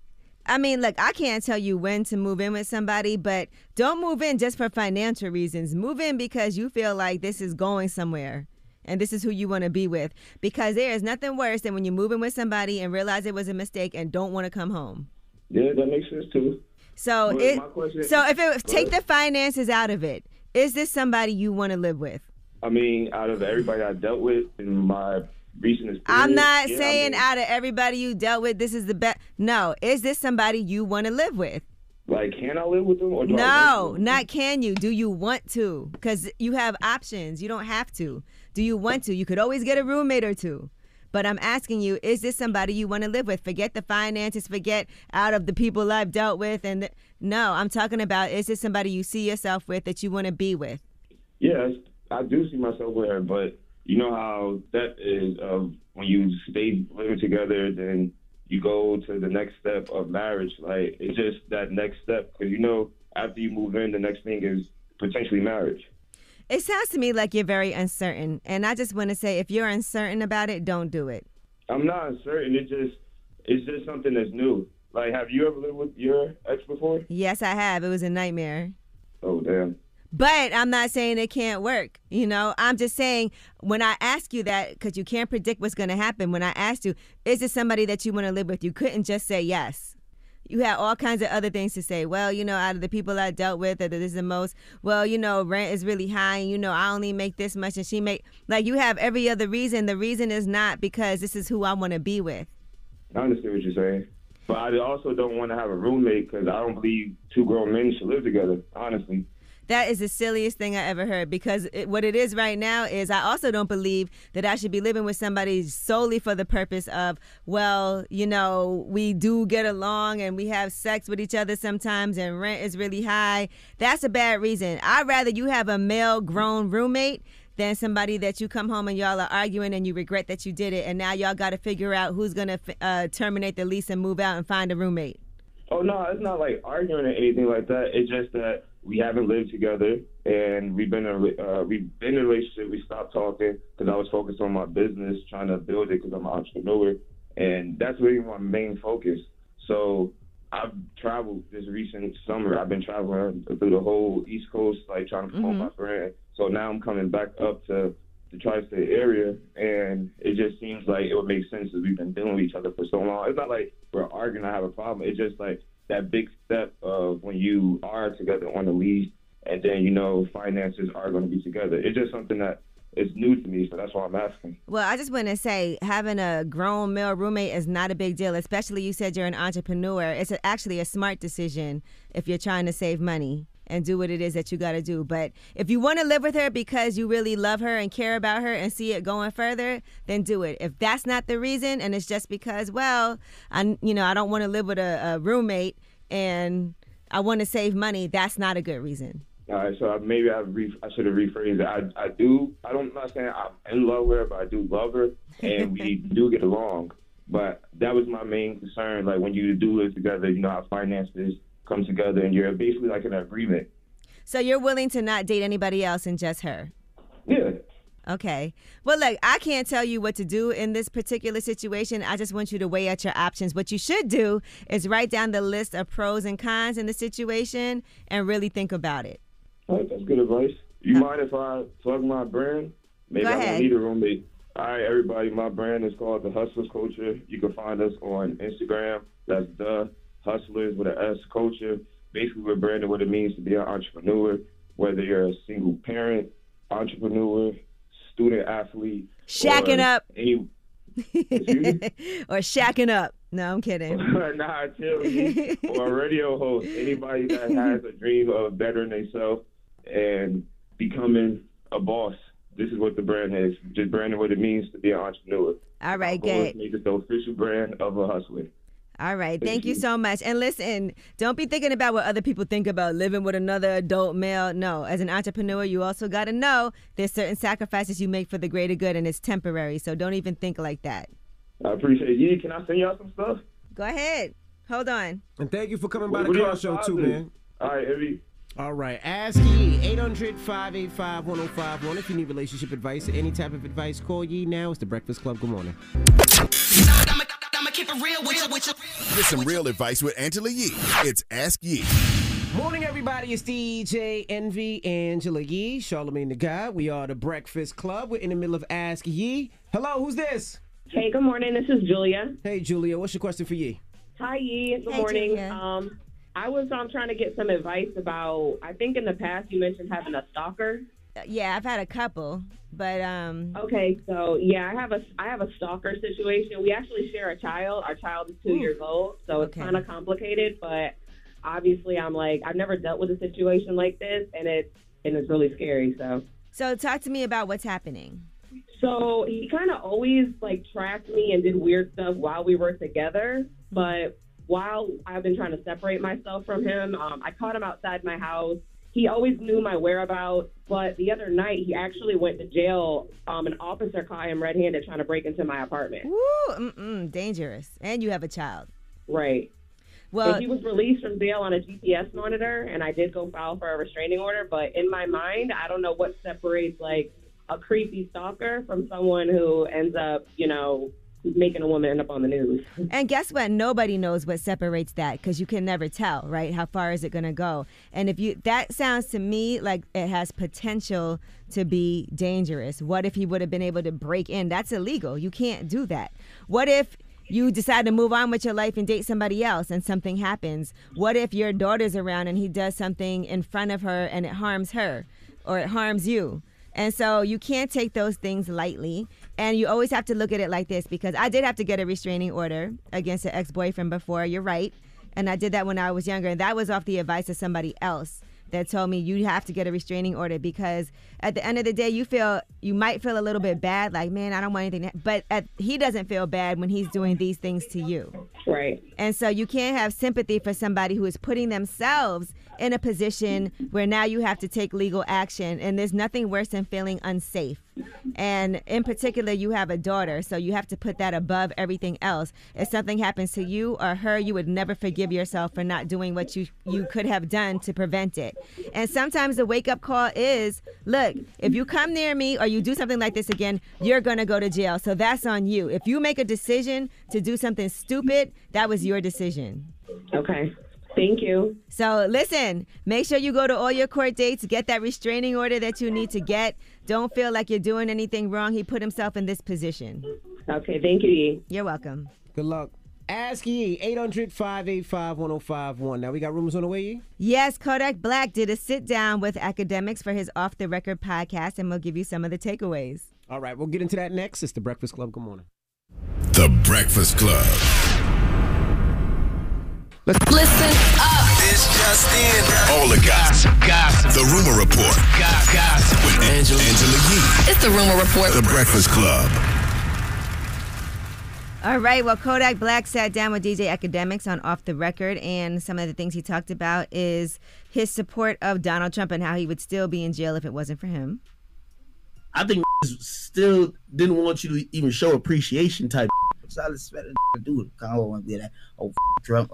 I mean, look, I can't tell you when to move in with somebody, but don't move in just for financial reasons. Move in because you feel like this is going somewhere. And this is who you want to be with. Because there is nothing worse than when you're moving with somebody and realize it was a mistake and don't want to come home. Yeah, that makes sense, too. So take the finances out of it. Is this somebody you want to live with? I mean, out of everybody I dealt with in my recent experience. I'm not saying out of everybody you dealt with, this is the best. No, is this somebody you want to live with? Like, can I live with them? Or do no, not can you. Do you want to? Because you have options. You don't have to. Do you want to? You could always get a roommate or two. But I'm asking you, is this somebody you want to live with? Forget the finances. Forget out of the people I've dealt with. And no, I'm talking about, is this somebody you see yourself with that you want to be with? Yes, I do see myself with her. But you know how that is of when you stay living together, then you go to the next step of marriage. Like, it's just that next step. Because, you know, after you move in, the next thing is potentially marriage. It sounds to me like you're very uncertain. And I just want to say, if you're uncertain about it, don't do it. I'm not uncertain. It's just something that's new. Like, have you ever lived with your ex before? Yes, I have. It was a nightmare. Oh, damn. But I'm not saying it can't work. You know, I'm just saying when I ask you that, because you can't predict what's going to happen, when I asked you, is it somebody that you want to live with? You couldn't just say yes. You had all kinds of other things to say. Well, you know, out of the people I dealt with, that this is the most, well, you know, rent is really high, and, you know, I only make this much, and she make, like, you have every other reason. The reason is not because this is who I want to be with. I understand what you're saying. But I also don't want to have a roommate because I don't believe two grown men should live together, honestly. That is the silliest thing I ever heard, because what it is right now is I also don't believe that I should be living with somebody solely for the purpose of, well, you know, we do get along and we have sex with each other sometimes and rent is really high. That's a bad reason. I'd rather you have a male grown roommate than somebody that you come home and y'all are arguing and you regret that you did it. And now y'all got to figure out who's going to terminate the lease and move out and find a roommate. Oh, no, it's not like arguing or anything like that. It's just that we haven't lived together, and we've been in a relationship. We stopped talking because I was focused on my business, trying to build it because I'm an entrepreneur, and that's really my main focus. So I've traveled this recent summer. I've been traveling through the whole East Coast, like, trying to promote my brand. So now I'm coming back up to the tri-state area, and it just seems like it would make sense because we've been dealing with each other for so long. It's not like we're arguing. I have a problem. It's just like that big step of when you are together on the lease, and then, you know, finances are going to be together. It's just something that it's new to me, so that's why I'm asking. Well, I just want to say, having a grown male roommate is not a big deal, especially you said you're an entrepreneur. It's actually a smart decision if you're trying to save money and do what it is that you got to do. But if you want to live with her because you really love her and care about her and see it going further, then do it. If that's not the reason and it's just because, well, I don't want to live with a roommate and I want to save money, that's not a good reason. All right, so maybe I should have rephrased it. I'm not saying I'm in love with her, but I do love her, and we do get along. But that was my main concern, like when you do live together, you know how finances come together, and you're basically like in an agreement. So you're willing to not date anybody else and just her? Yeah. Okay. Well, look, I can't tell you what to do in this particular situation. I just want you to weigh out your options. What you should do is write down the list of pros and cons in the situation and really think about it. All right, that's good advice. You mind if I plug my brand? Maybe I don't need a roommate. All right, everybody, my brand is called The Hustlers Culture. You can find us on Instagram. That's The Hustlers with an S Culture. Basically, we're branded what it means to be an entrepreneur, whether you're a single parent, entrepreneur, student athlete, shacking up, or shacking up. No, I'm kidding. Nah, chill. Or a radio host. Anybody that has a dream of bettering themselves and becoming a boss. This is what the brand is. Just branding what it means to be an entrepreneur. All right, Gabe. Make it the official brand of a hustler. All right. Thank you so much. And listen, don't be thinking about what other people think about living with another adult male. No. As an entrepreneur, you also got to know there's certain sacrifices you make for the greater good, and it's temporary. So don't even think like that. I appreciate it. Yeah, can I send y'all some stuff? Go ahead. Hold on. And thank you for coming by the car show, too, man. All right, Evie. All right, ask Yee, 800-585-1051. If you need relationship advice or any type of advice, call Yee now. It's The Breakfast Club. Good morning. Keep it real with you. Get some real advice with Angela Yee. It's Ask Yee. Morning, everybody. It's DJ Envy, Angela Yee, Charlamagne the God. We are The Breakfast Club. We're in the middle of Ask Yee. Hello, who's this? Hey, good morning. This is Julia. Hey, Julia. What's your question for Yee? Hi, Yee. Good morning. I was trying to get some advice about, I think in the past you mentioned having a stalker. Yeah, I've had a couple, but okay, so yeah, I have a stalker situation. We actually share a child. Our child is 2 years old, so it's kind of complicated. But obviously, I'm like, I've never dealt with a situation like this, and it's really scary. So talk to me about what's happening. So he kind of always like tracked me and did weird stuff while we were together, but while I've been trying to separate myself from him, I caught him outside my house. He always knew my whereabouts, but the other night he actually went to jail. An officer caught him red-handed trying to break into my apartment. Woo, dangerous. And you have a child. Right. Well, and he was released from jail on a GPS monitor, and I did go file for a restraining order, but in my mind, I don't know what separates, like, a creepy stalker from someone who ends up, making a woman end up on the news. And guess what? Nobody knows what separates that, because you can never tell, right? How far is it going to go? And that sounds to me like it has potential to be dangerous. What if he would have been able to break in? That's illegal. You can't do that. What if you decide to move on with your life and date somebody else and something happens? What if your daughter's around and he does something in front of her and it harms her or it harms you? And so you can't take those things lightly. And you always have to look at it like this, because I did have to get a restraining order against an ex-boyfriend before. You're right. And I did that when I was younger. And that was off the advice of somebody else that told me you have to get a restraining order, because at the end of the day, you might feel a little bit bad, like, man, I don't want anything. He doesn't feel bad when he's doing these things to you. Right. And so you can't have sympathy for somebody who is putting themselves in a position where now you have to take legal action. And there's nothing worse than feeling unsafe. And in particular, you have a daughter, so you have to put that above everything else. If something happens to you or her, you would never forgive yourself for not doing what you could have done to prevent it. And sometimes the wake-up call is, look, if you come near me or you do something like this again, you're going to go to jail. So that's on you. If you make a decision to do something stupid, that was your decision. Okay. Thank you. So listen, make sure you go to all your court dates, get that restraining order that you need to get. Don't feel like you're doing anything wrong. He put himself in this position. Okay, thank you. You're welcome. Good luck. Ask Yee, 800-585-1051. Now, we got rumors on the way, Yee? Yes, Kodak Black did a sit-down with academics for his Off the Record podcast, and we'll give you some of the takeaways. All right, we'll get into that next. It's The Breakfast Club. Good morning. The Breakfast Club. Listen up. It's just in. All the gossip. The rumor report. Gossip. With Angela Yee. It's the rumor report. The Breakfast Club. All right, well, Kodak Black sat down with DJ Academics on Off the Record, and some of the things he talked about is his support of Donald Trump and how he would still be in jail if it wasn't for him. I think still didn't want you to even show appreciation type. So I respect the dude. I don't want to be that. Oh, Trump.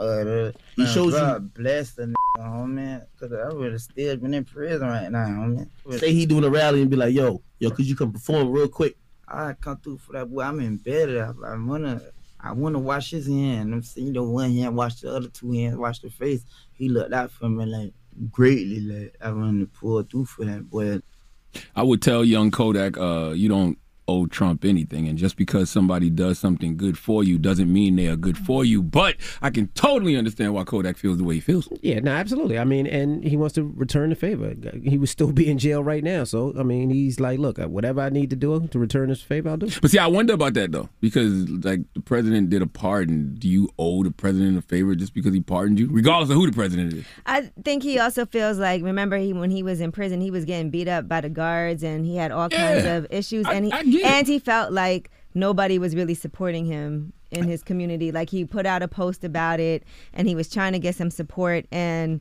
He shows you. Bless the homie. Because I would have still been in prison right now, homie. Say he doing a rally and be like, yo, could you come perform real quick? I come through for that boy. I'm in bed. I wanna wash his hand. I'm saying, one hand wash the other, two hands wash the face. He looked out for me like greatly. Like I wanna pull through for that boy. I would tell young Kodak, you don't owe Trump anything, and just because somebody does something good for you doesn't mean they are good for you. But I can totally understand why Kodak feels the way he feels. Yeah, no, absolutely. I mean, and he wants to return the favor. He would still be in jail right now, so I mean, he's like, look, whatever I need to do to return this favor, I'll do. But see, I wonder about that though, because like the president did a pardon. Do you owe the president a favor just because he pardoned you, regardless of who the president is? I think he also feels like, remember, when he was in prison, he was getting beat up by the guards, and he had all kinds of issues, and he felt like nobody was really supporting him in his community. Like, he put out a post about it, and he was trying to get some support, and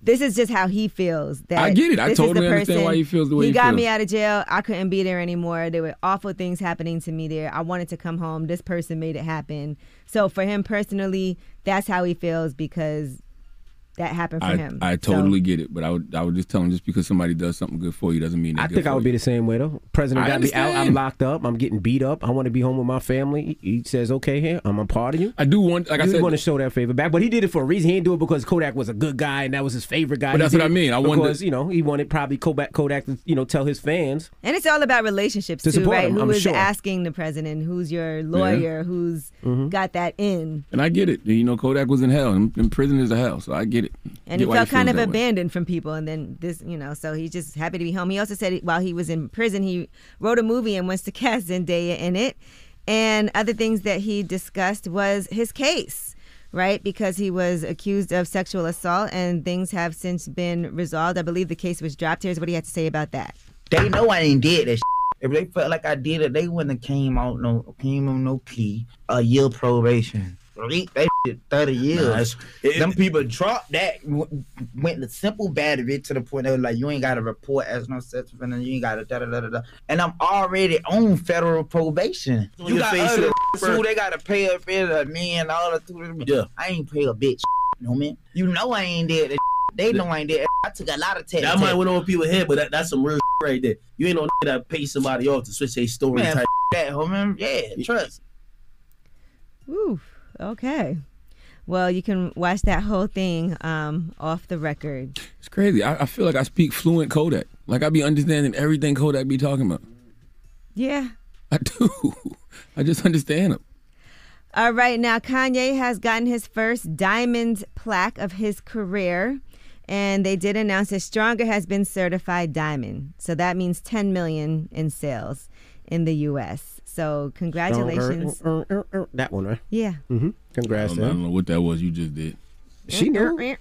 this is just how he feels. That I get it. I totally understand why he feels the way he feels. He got me out of jail. I couldn't be there anymore. There were awful things happening to me there. I wanted to come home. This person made it happen. So for him personally, that's how he feels because that happened for him. I totally get it, but I would just tell him, just because somebody does something good for you doesn't mean they're good for you. I think I would be the same way, though. President got me out. I'm locked up. I'm getting beat up. I want to be home with my family. He says, okay, here, I'm a part of you. I do want, like I said, want to show that favor back, but he did it for a reason. He didn't do it because Kodak was a good guy and that was his favorite guy. But that's what I mean. I wonder, because, you know, he wanted probably Kodak to, you know, tell his fans. And it's all about relationships, too, right? Who is asking the president? Who's your lawyer? Who's got that in? And I get it. You know, Kodak was in hell, and prison is a hell, so I get it. And he felt kind of abandoned from people, and then this, you know, so he's just happy to be home. He also said while he was in prison, he wrote a movie and wants to cast Zendaya in it. And other things that he discussed was his case, right? Because he was accused of sexual assault, and things have since been resolved. I believe the case was dropped. Here's what he had to say about that. They know I ain't did that shit. If they felt like I did it, they wouldn't have came on no plea, a year probation. That shit 30 years. Them people dropped that, went the simple bad of it to the point they were like, you ain't got to report as no sex offender, you ain't got to da-da-da-da-da. And I'm already on federal probation. You got other who they got to pay up for me and all that. Yeah. I ain't pay a bitch, no man. You know I ain't did that. They know I ain't did. I took a lot of tests. That might went over people's head, but that's some real right there. You ain't no that pay somebody off to switch their story type that, homie. Yeah, trust. Woo. Okay. Well, you can watch that whole thing off the record. It's crazy. I feel like I speak fluent Kodak. Like, I be understanding everything Kodak be talking about. Yeah. I do. I just understand him. All right. Now, Kanye has gotten his first diamond plaque of his career, and they did announce that Stronger has been certified diamond. So that means $10 million in sales in the U.S., so congratulations. That one, right? Yeah. Mm-hmm. Congrats. I don't know what that was you just did. She knew. I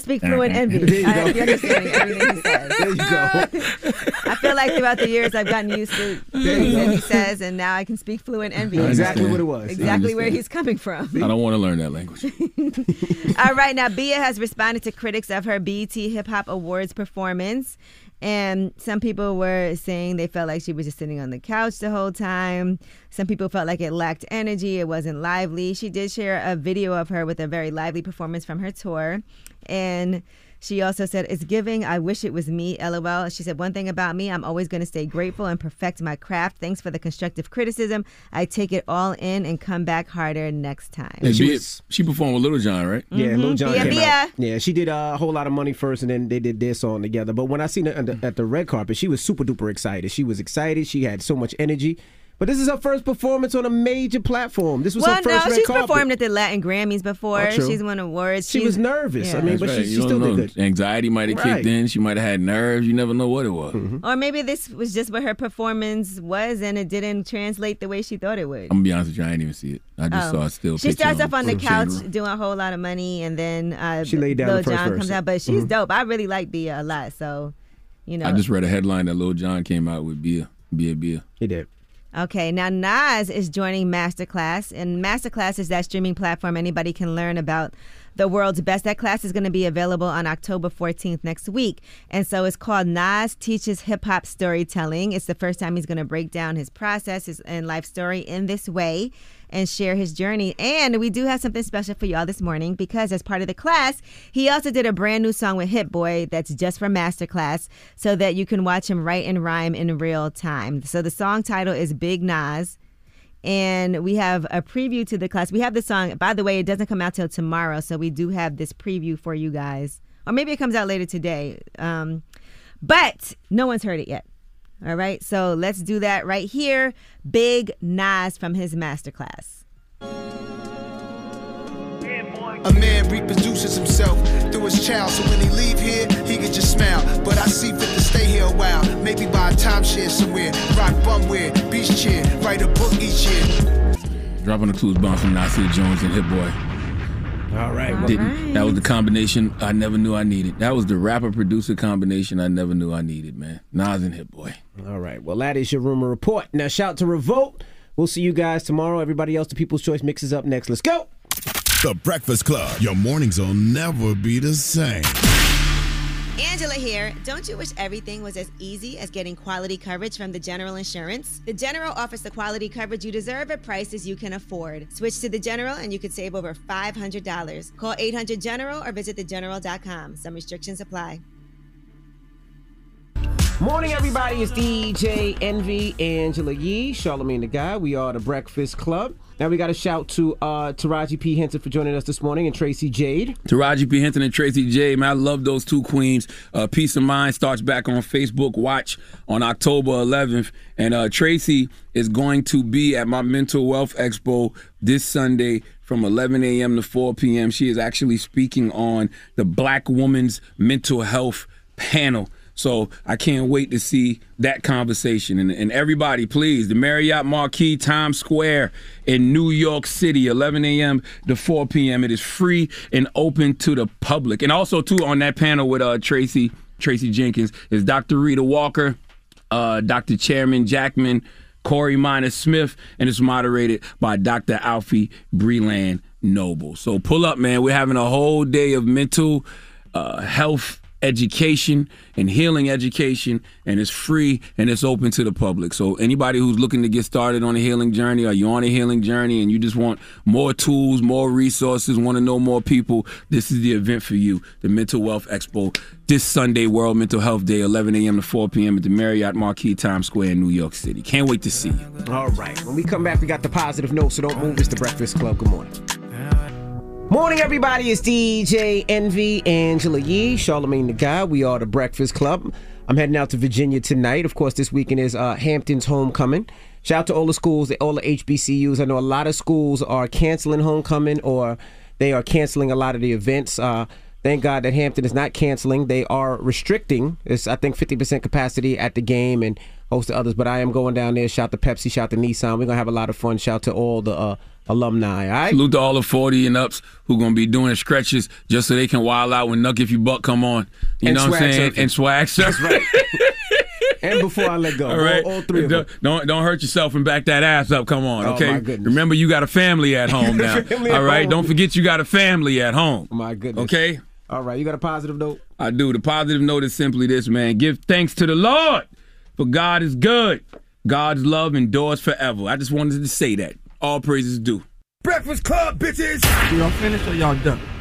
speak fluent Envy. There you go. Understanding everything he says. There you go. I feel like throughout the years I've gotten used to things Envy says, and now I can speak fluent Envy. Exactly what it was. Exactly where he's coming from. I don't want to learn that language. All right, now Bia has responded to critics of her BET Hip Hop Awards performance. And some people were saying they felt like she was just sitting on the couch the whole time. Some people felt like it lacked energy. It wasn't lively. She did share a video of her with a very lively performance from her tour. And she also said, it's giving, I wish it was me, LOL. She said, one thing about me, I'm always going to stay grateful and perfect my craft. Thanks for the constructive criticism. I take it all in and come back harder next time. And she performed with Lil Jon, right? Mm-hmm. Yeah, Lil Jon came out. Yeah, she did a whole lot of money first, and then they did their song together. But when I seen her at the red carpet, she was super duper excited. She was excited. She had so much energy. But this is her first performance on a major platform. This was her first red carpet. Well, no, she's performed at the Latin Grammys before. Oh, she's won awards. She was nervous. Yeah. I mean, that's but she still did good. Anxiety might have kicked in. She might have had nerves. You never know what it was. Mm-hmm. Or maybe this was just what her performance was, and it didn't translate the way she thought it would. I'm going to be honest with you. I didn't even see it. I just saw it still. She starts off on the couch doing a whole lot of money, and then she laid down Lil Jon comes out. But she's dope. I really like Bia a lot. So, you know. I just read a headline that Lil Jon came out with Bia. He did. Okay, now Nas is joining Masterclass, and Masterclass is that streaming platform anybody can learn about the world's best. That class is going to be available on October 14th next week, and so it's called Nas Teaches Hip-Hop Storytelling. It's the first time he's going to break down his process and life story in this way and share his journey. And we do have something special for y'all this morning, because as part of the class, he also did a brand new song with Hit Boy that's just for Masterclass, so that you can watch him write and rhyme in real time. So the song title is Big Nas, and we have a preview to the class. We have the song, by the way, it doesn't come out till tomorrow, so we do have this preview for you guys. Or maybe it comes out later today, but no one's heard it yet. All right, so let's do that right here. Big Nas from his Masterclass. A man reproduces himself through his child, so when he leave here, he can just smile. But I see fit to stay here a while, maybe buy a timeshare somewhere, rock bumware, beach chair, write a book each year. Dropping the clues bomb from Nasir Jones and Hit Boy. All right. That was the combination I never knew I needed. That was the rapper-producer combination I never knew I needed, man. Nas and Hit Boy. All right. Well, that is your rumor report. Now, shout to Revolt. We'll see you guys tomorrow. Everybody else, the People's Choice mixes up next. Let's go. The Breakfast Club. Your mornings will never be the same. Angela here. Don't you wish everything was as easy as getting quality coverage from The General Insurance? The General offers the quality coverage you deserve at prices you can afford. Switch to The General and you could save over $500. Call 800-GENERAL or visit thegeneral.com. Some restrictions apply. Morning, everybody. It's DJ Envy, Angela Yee, Charlamagne the God. We are The Breakfast Club. Now we got a shout to Taraji P. Henson for joining us this morning, and Tracy Jade. Taraji P. Henson and Tracie Jade, man, I love those two queens. Peace of Mind starts back on Facebook Watch on October 11th, and Tracy is going to be at my Mental Wealth Expo this Sunday from 11 a.m. to 4 p.m. She is actually speaking on the Black Woman's Mental Health Panel. So I can't wait to see that conversation. And everybody, please, the Marriott Marquis Times Square in New York City, 11 a.m. to 4 p.m. It is free and open to the public. And also, too, on that panel with Tracie Jenkins is Dr. Rita Walker, Dr. Chairman Jackman, Corey Minor Smith, and it's moderated by Dr. Alfie Breland Noble. So pull up, man. We're having a whole day of mental health education and healing education, and it's free and it's open to the public. So anybody who's looking to get started on a healing journey, or you're on a healing journey and you just want more tools, more resources, want to know more people, this is the event for you. The Mental Wealth Expo this Sunday, World Mental Health Day, 11 a.m. to 4 p.m. at the Marriott Marquis Times Square in New York City. Can't wait to see you. All right. When we come back, we got the positive note, so don't move. It's The Breakfast Club. Good morning. Morning, everybody. It's DJ Envy, Angela Yee, Charlamagne the God. We are The Breakfast Club. I'm heading out to Virginia tonight. Of course, this weekend is Hampton's homecoming. Shout out to all the schools, all the HBCUs. I know a lot of schools are canceling homecoming, or they are canceling a lot of the events. Thank God that Hampton is not canceling. They are restricting. It's, I think, 50% capacity at the game and host of others. But I am going down there. Shout to Pepsi. Shout to Nissan. We're going to have a lot of fun. Shout to all the alumni, all right? Salute to all the 40 and ups who going to be doing stretches just so they can wild out when Nuck If You Buck come on. You know what I'm saying? Surfing. And swag surfing. That's right. And before I let go, all right, all three of them. Don't hurt yourself and back that ass up. Come on, okay? My goodness. Remember, you got a family at home now, all right? Home. Don't forget you got a family at home. My goodness. Okay? All right, you got a positive note? I do. The positive note is simply this, man. Give thanks to the Lord, for God is good. God's love endures forever. I just wanted to say that. All praises due. Breakfast Club, bitches! Y'all finished or y'all done?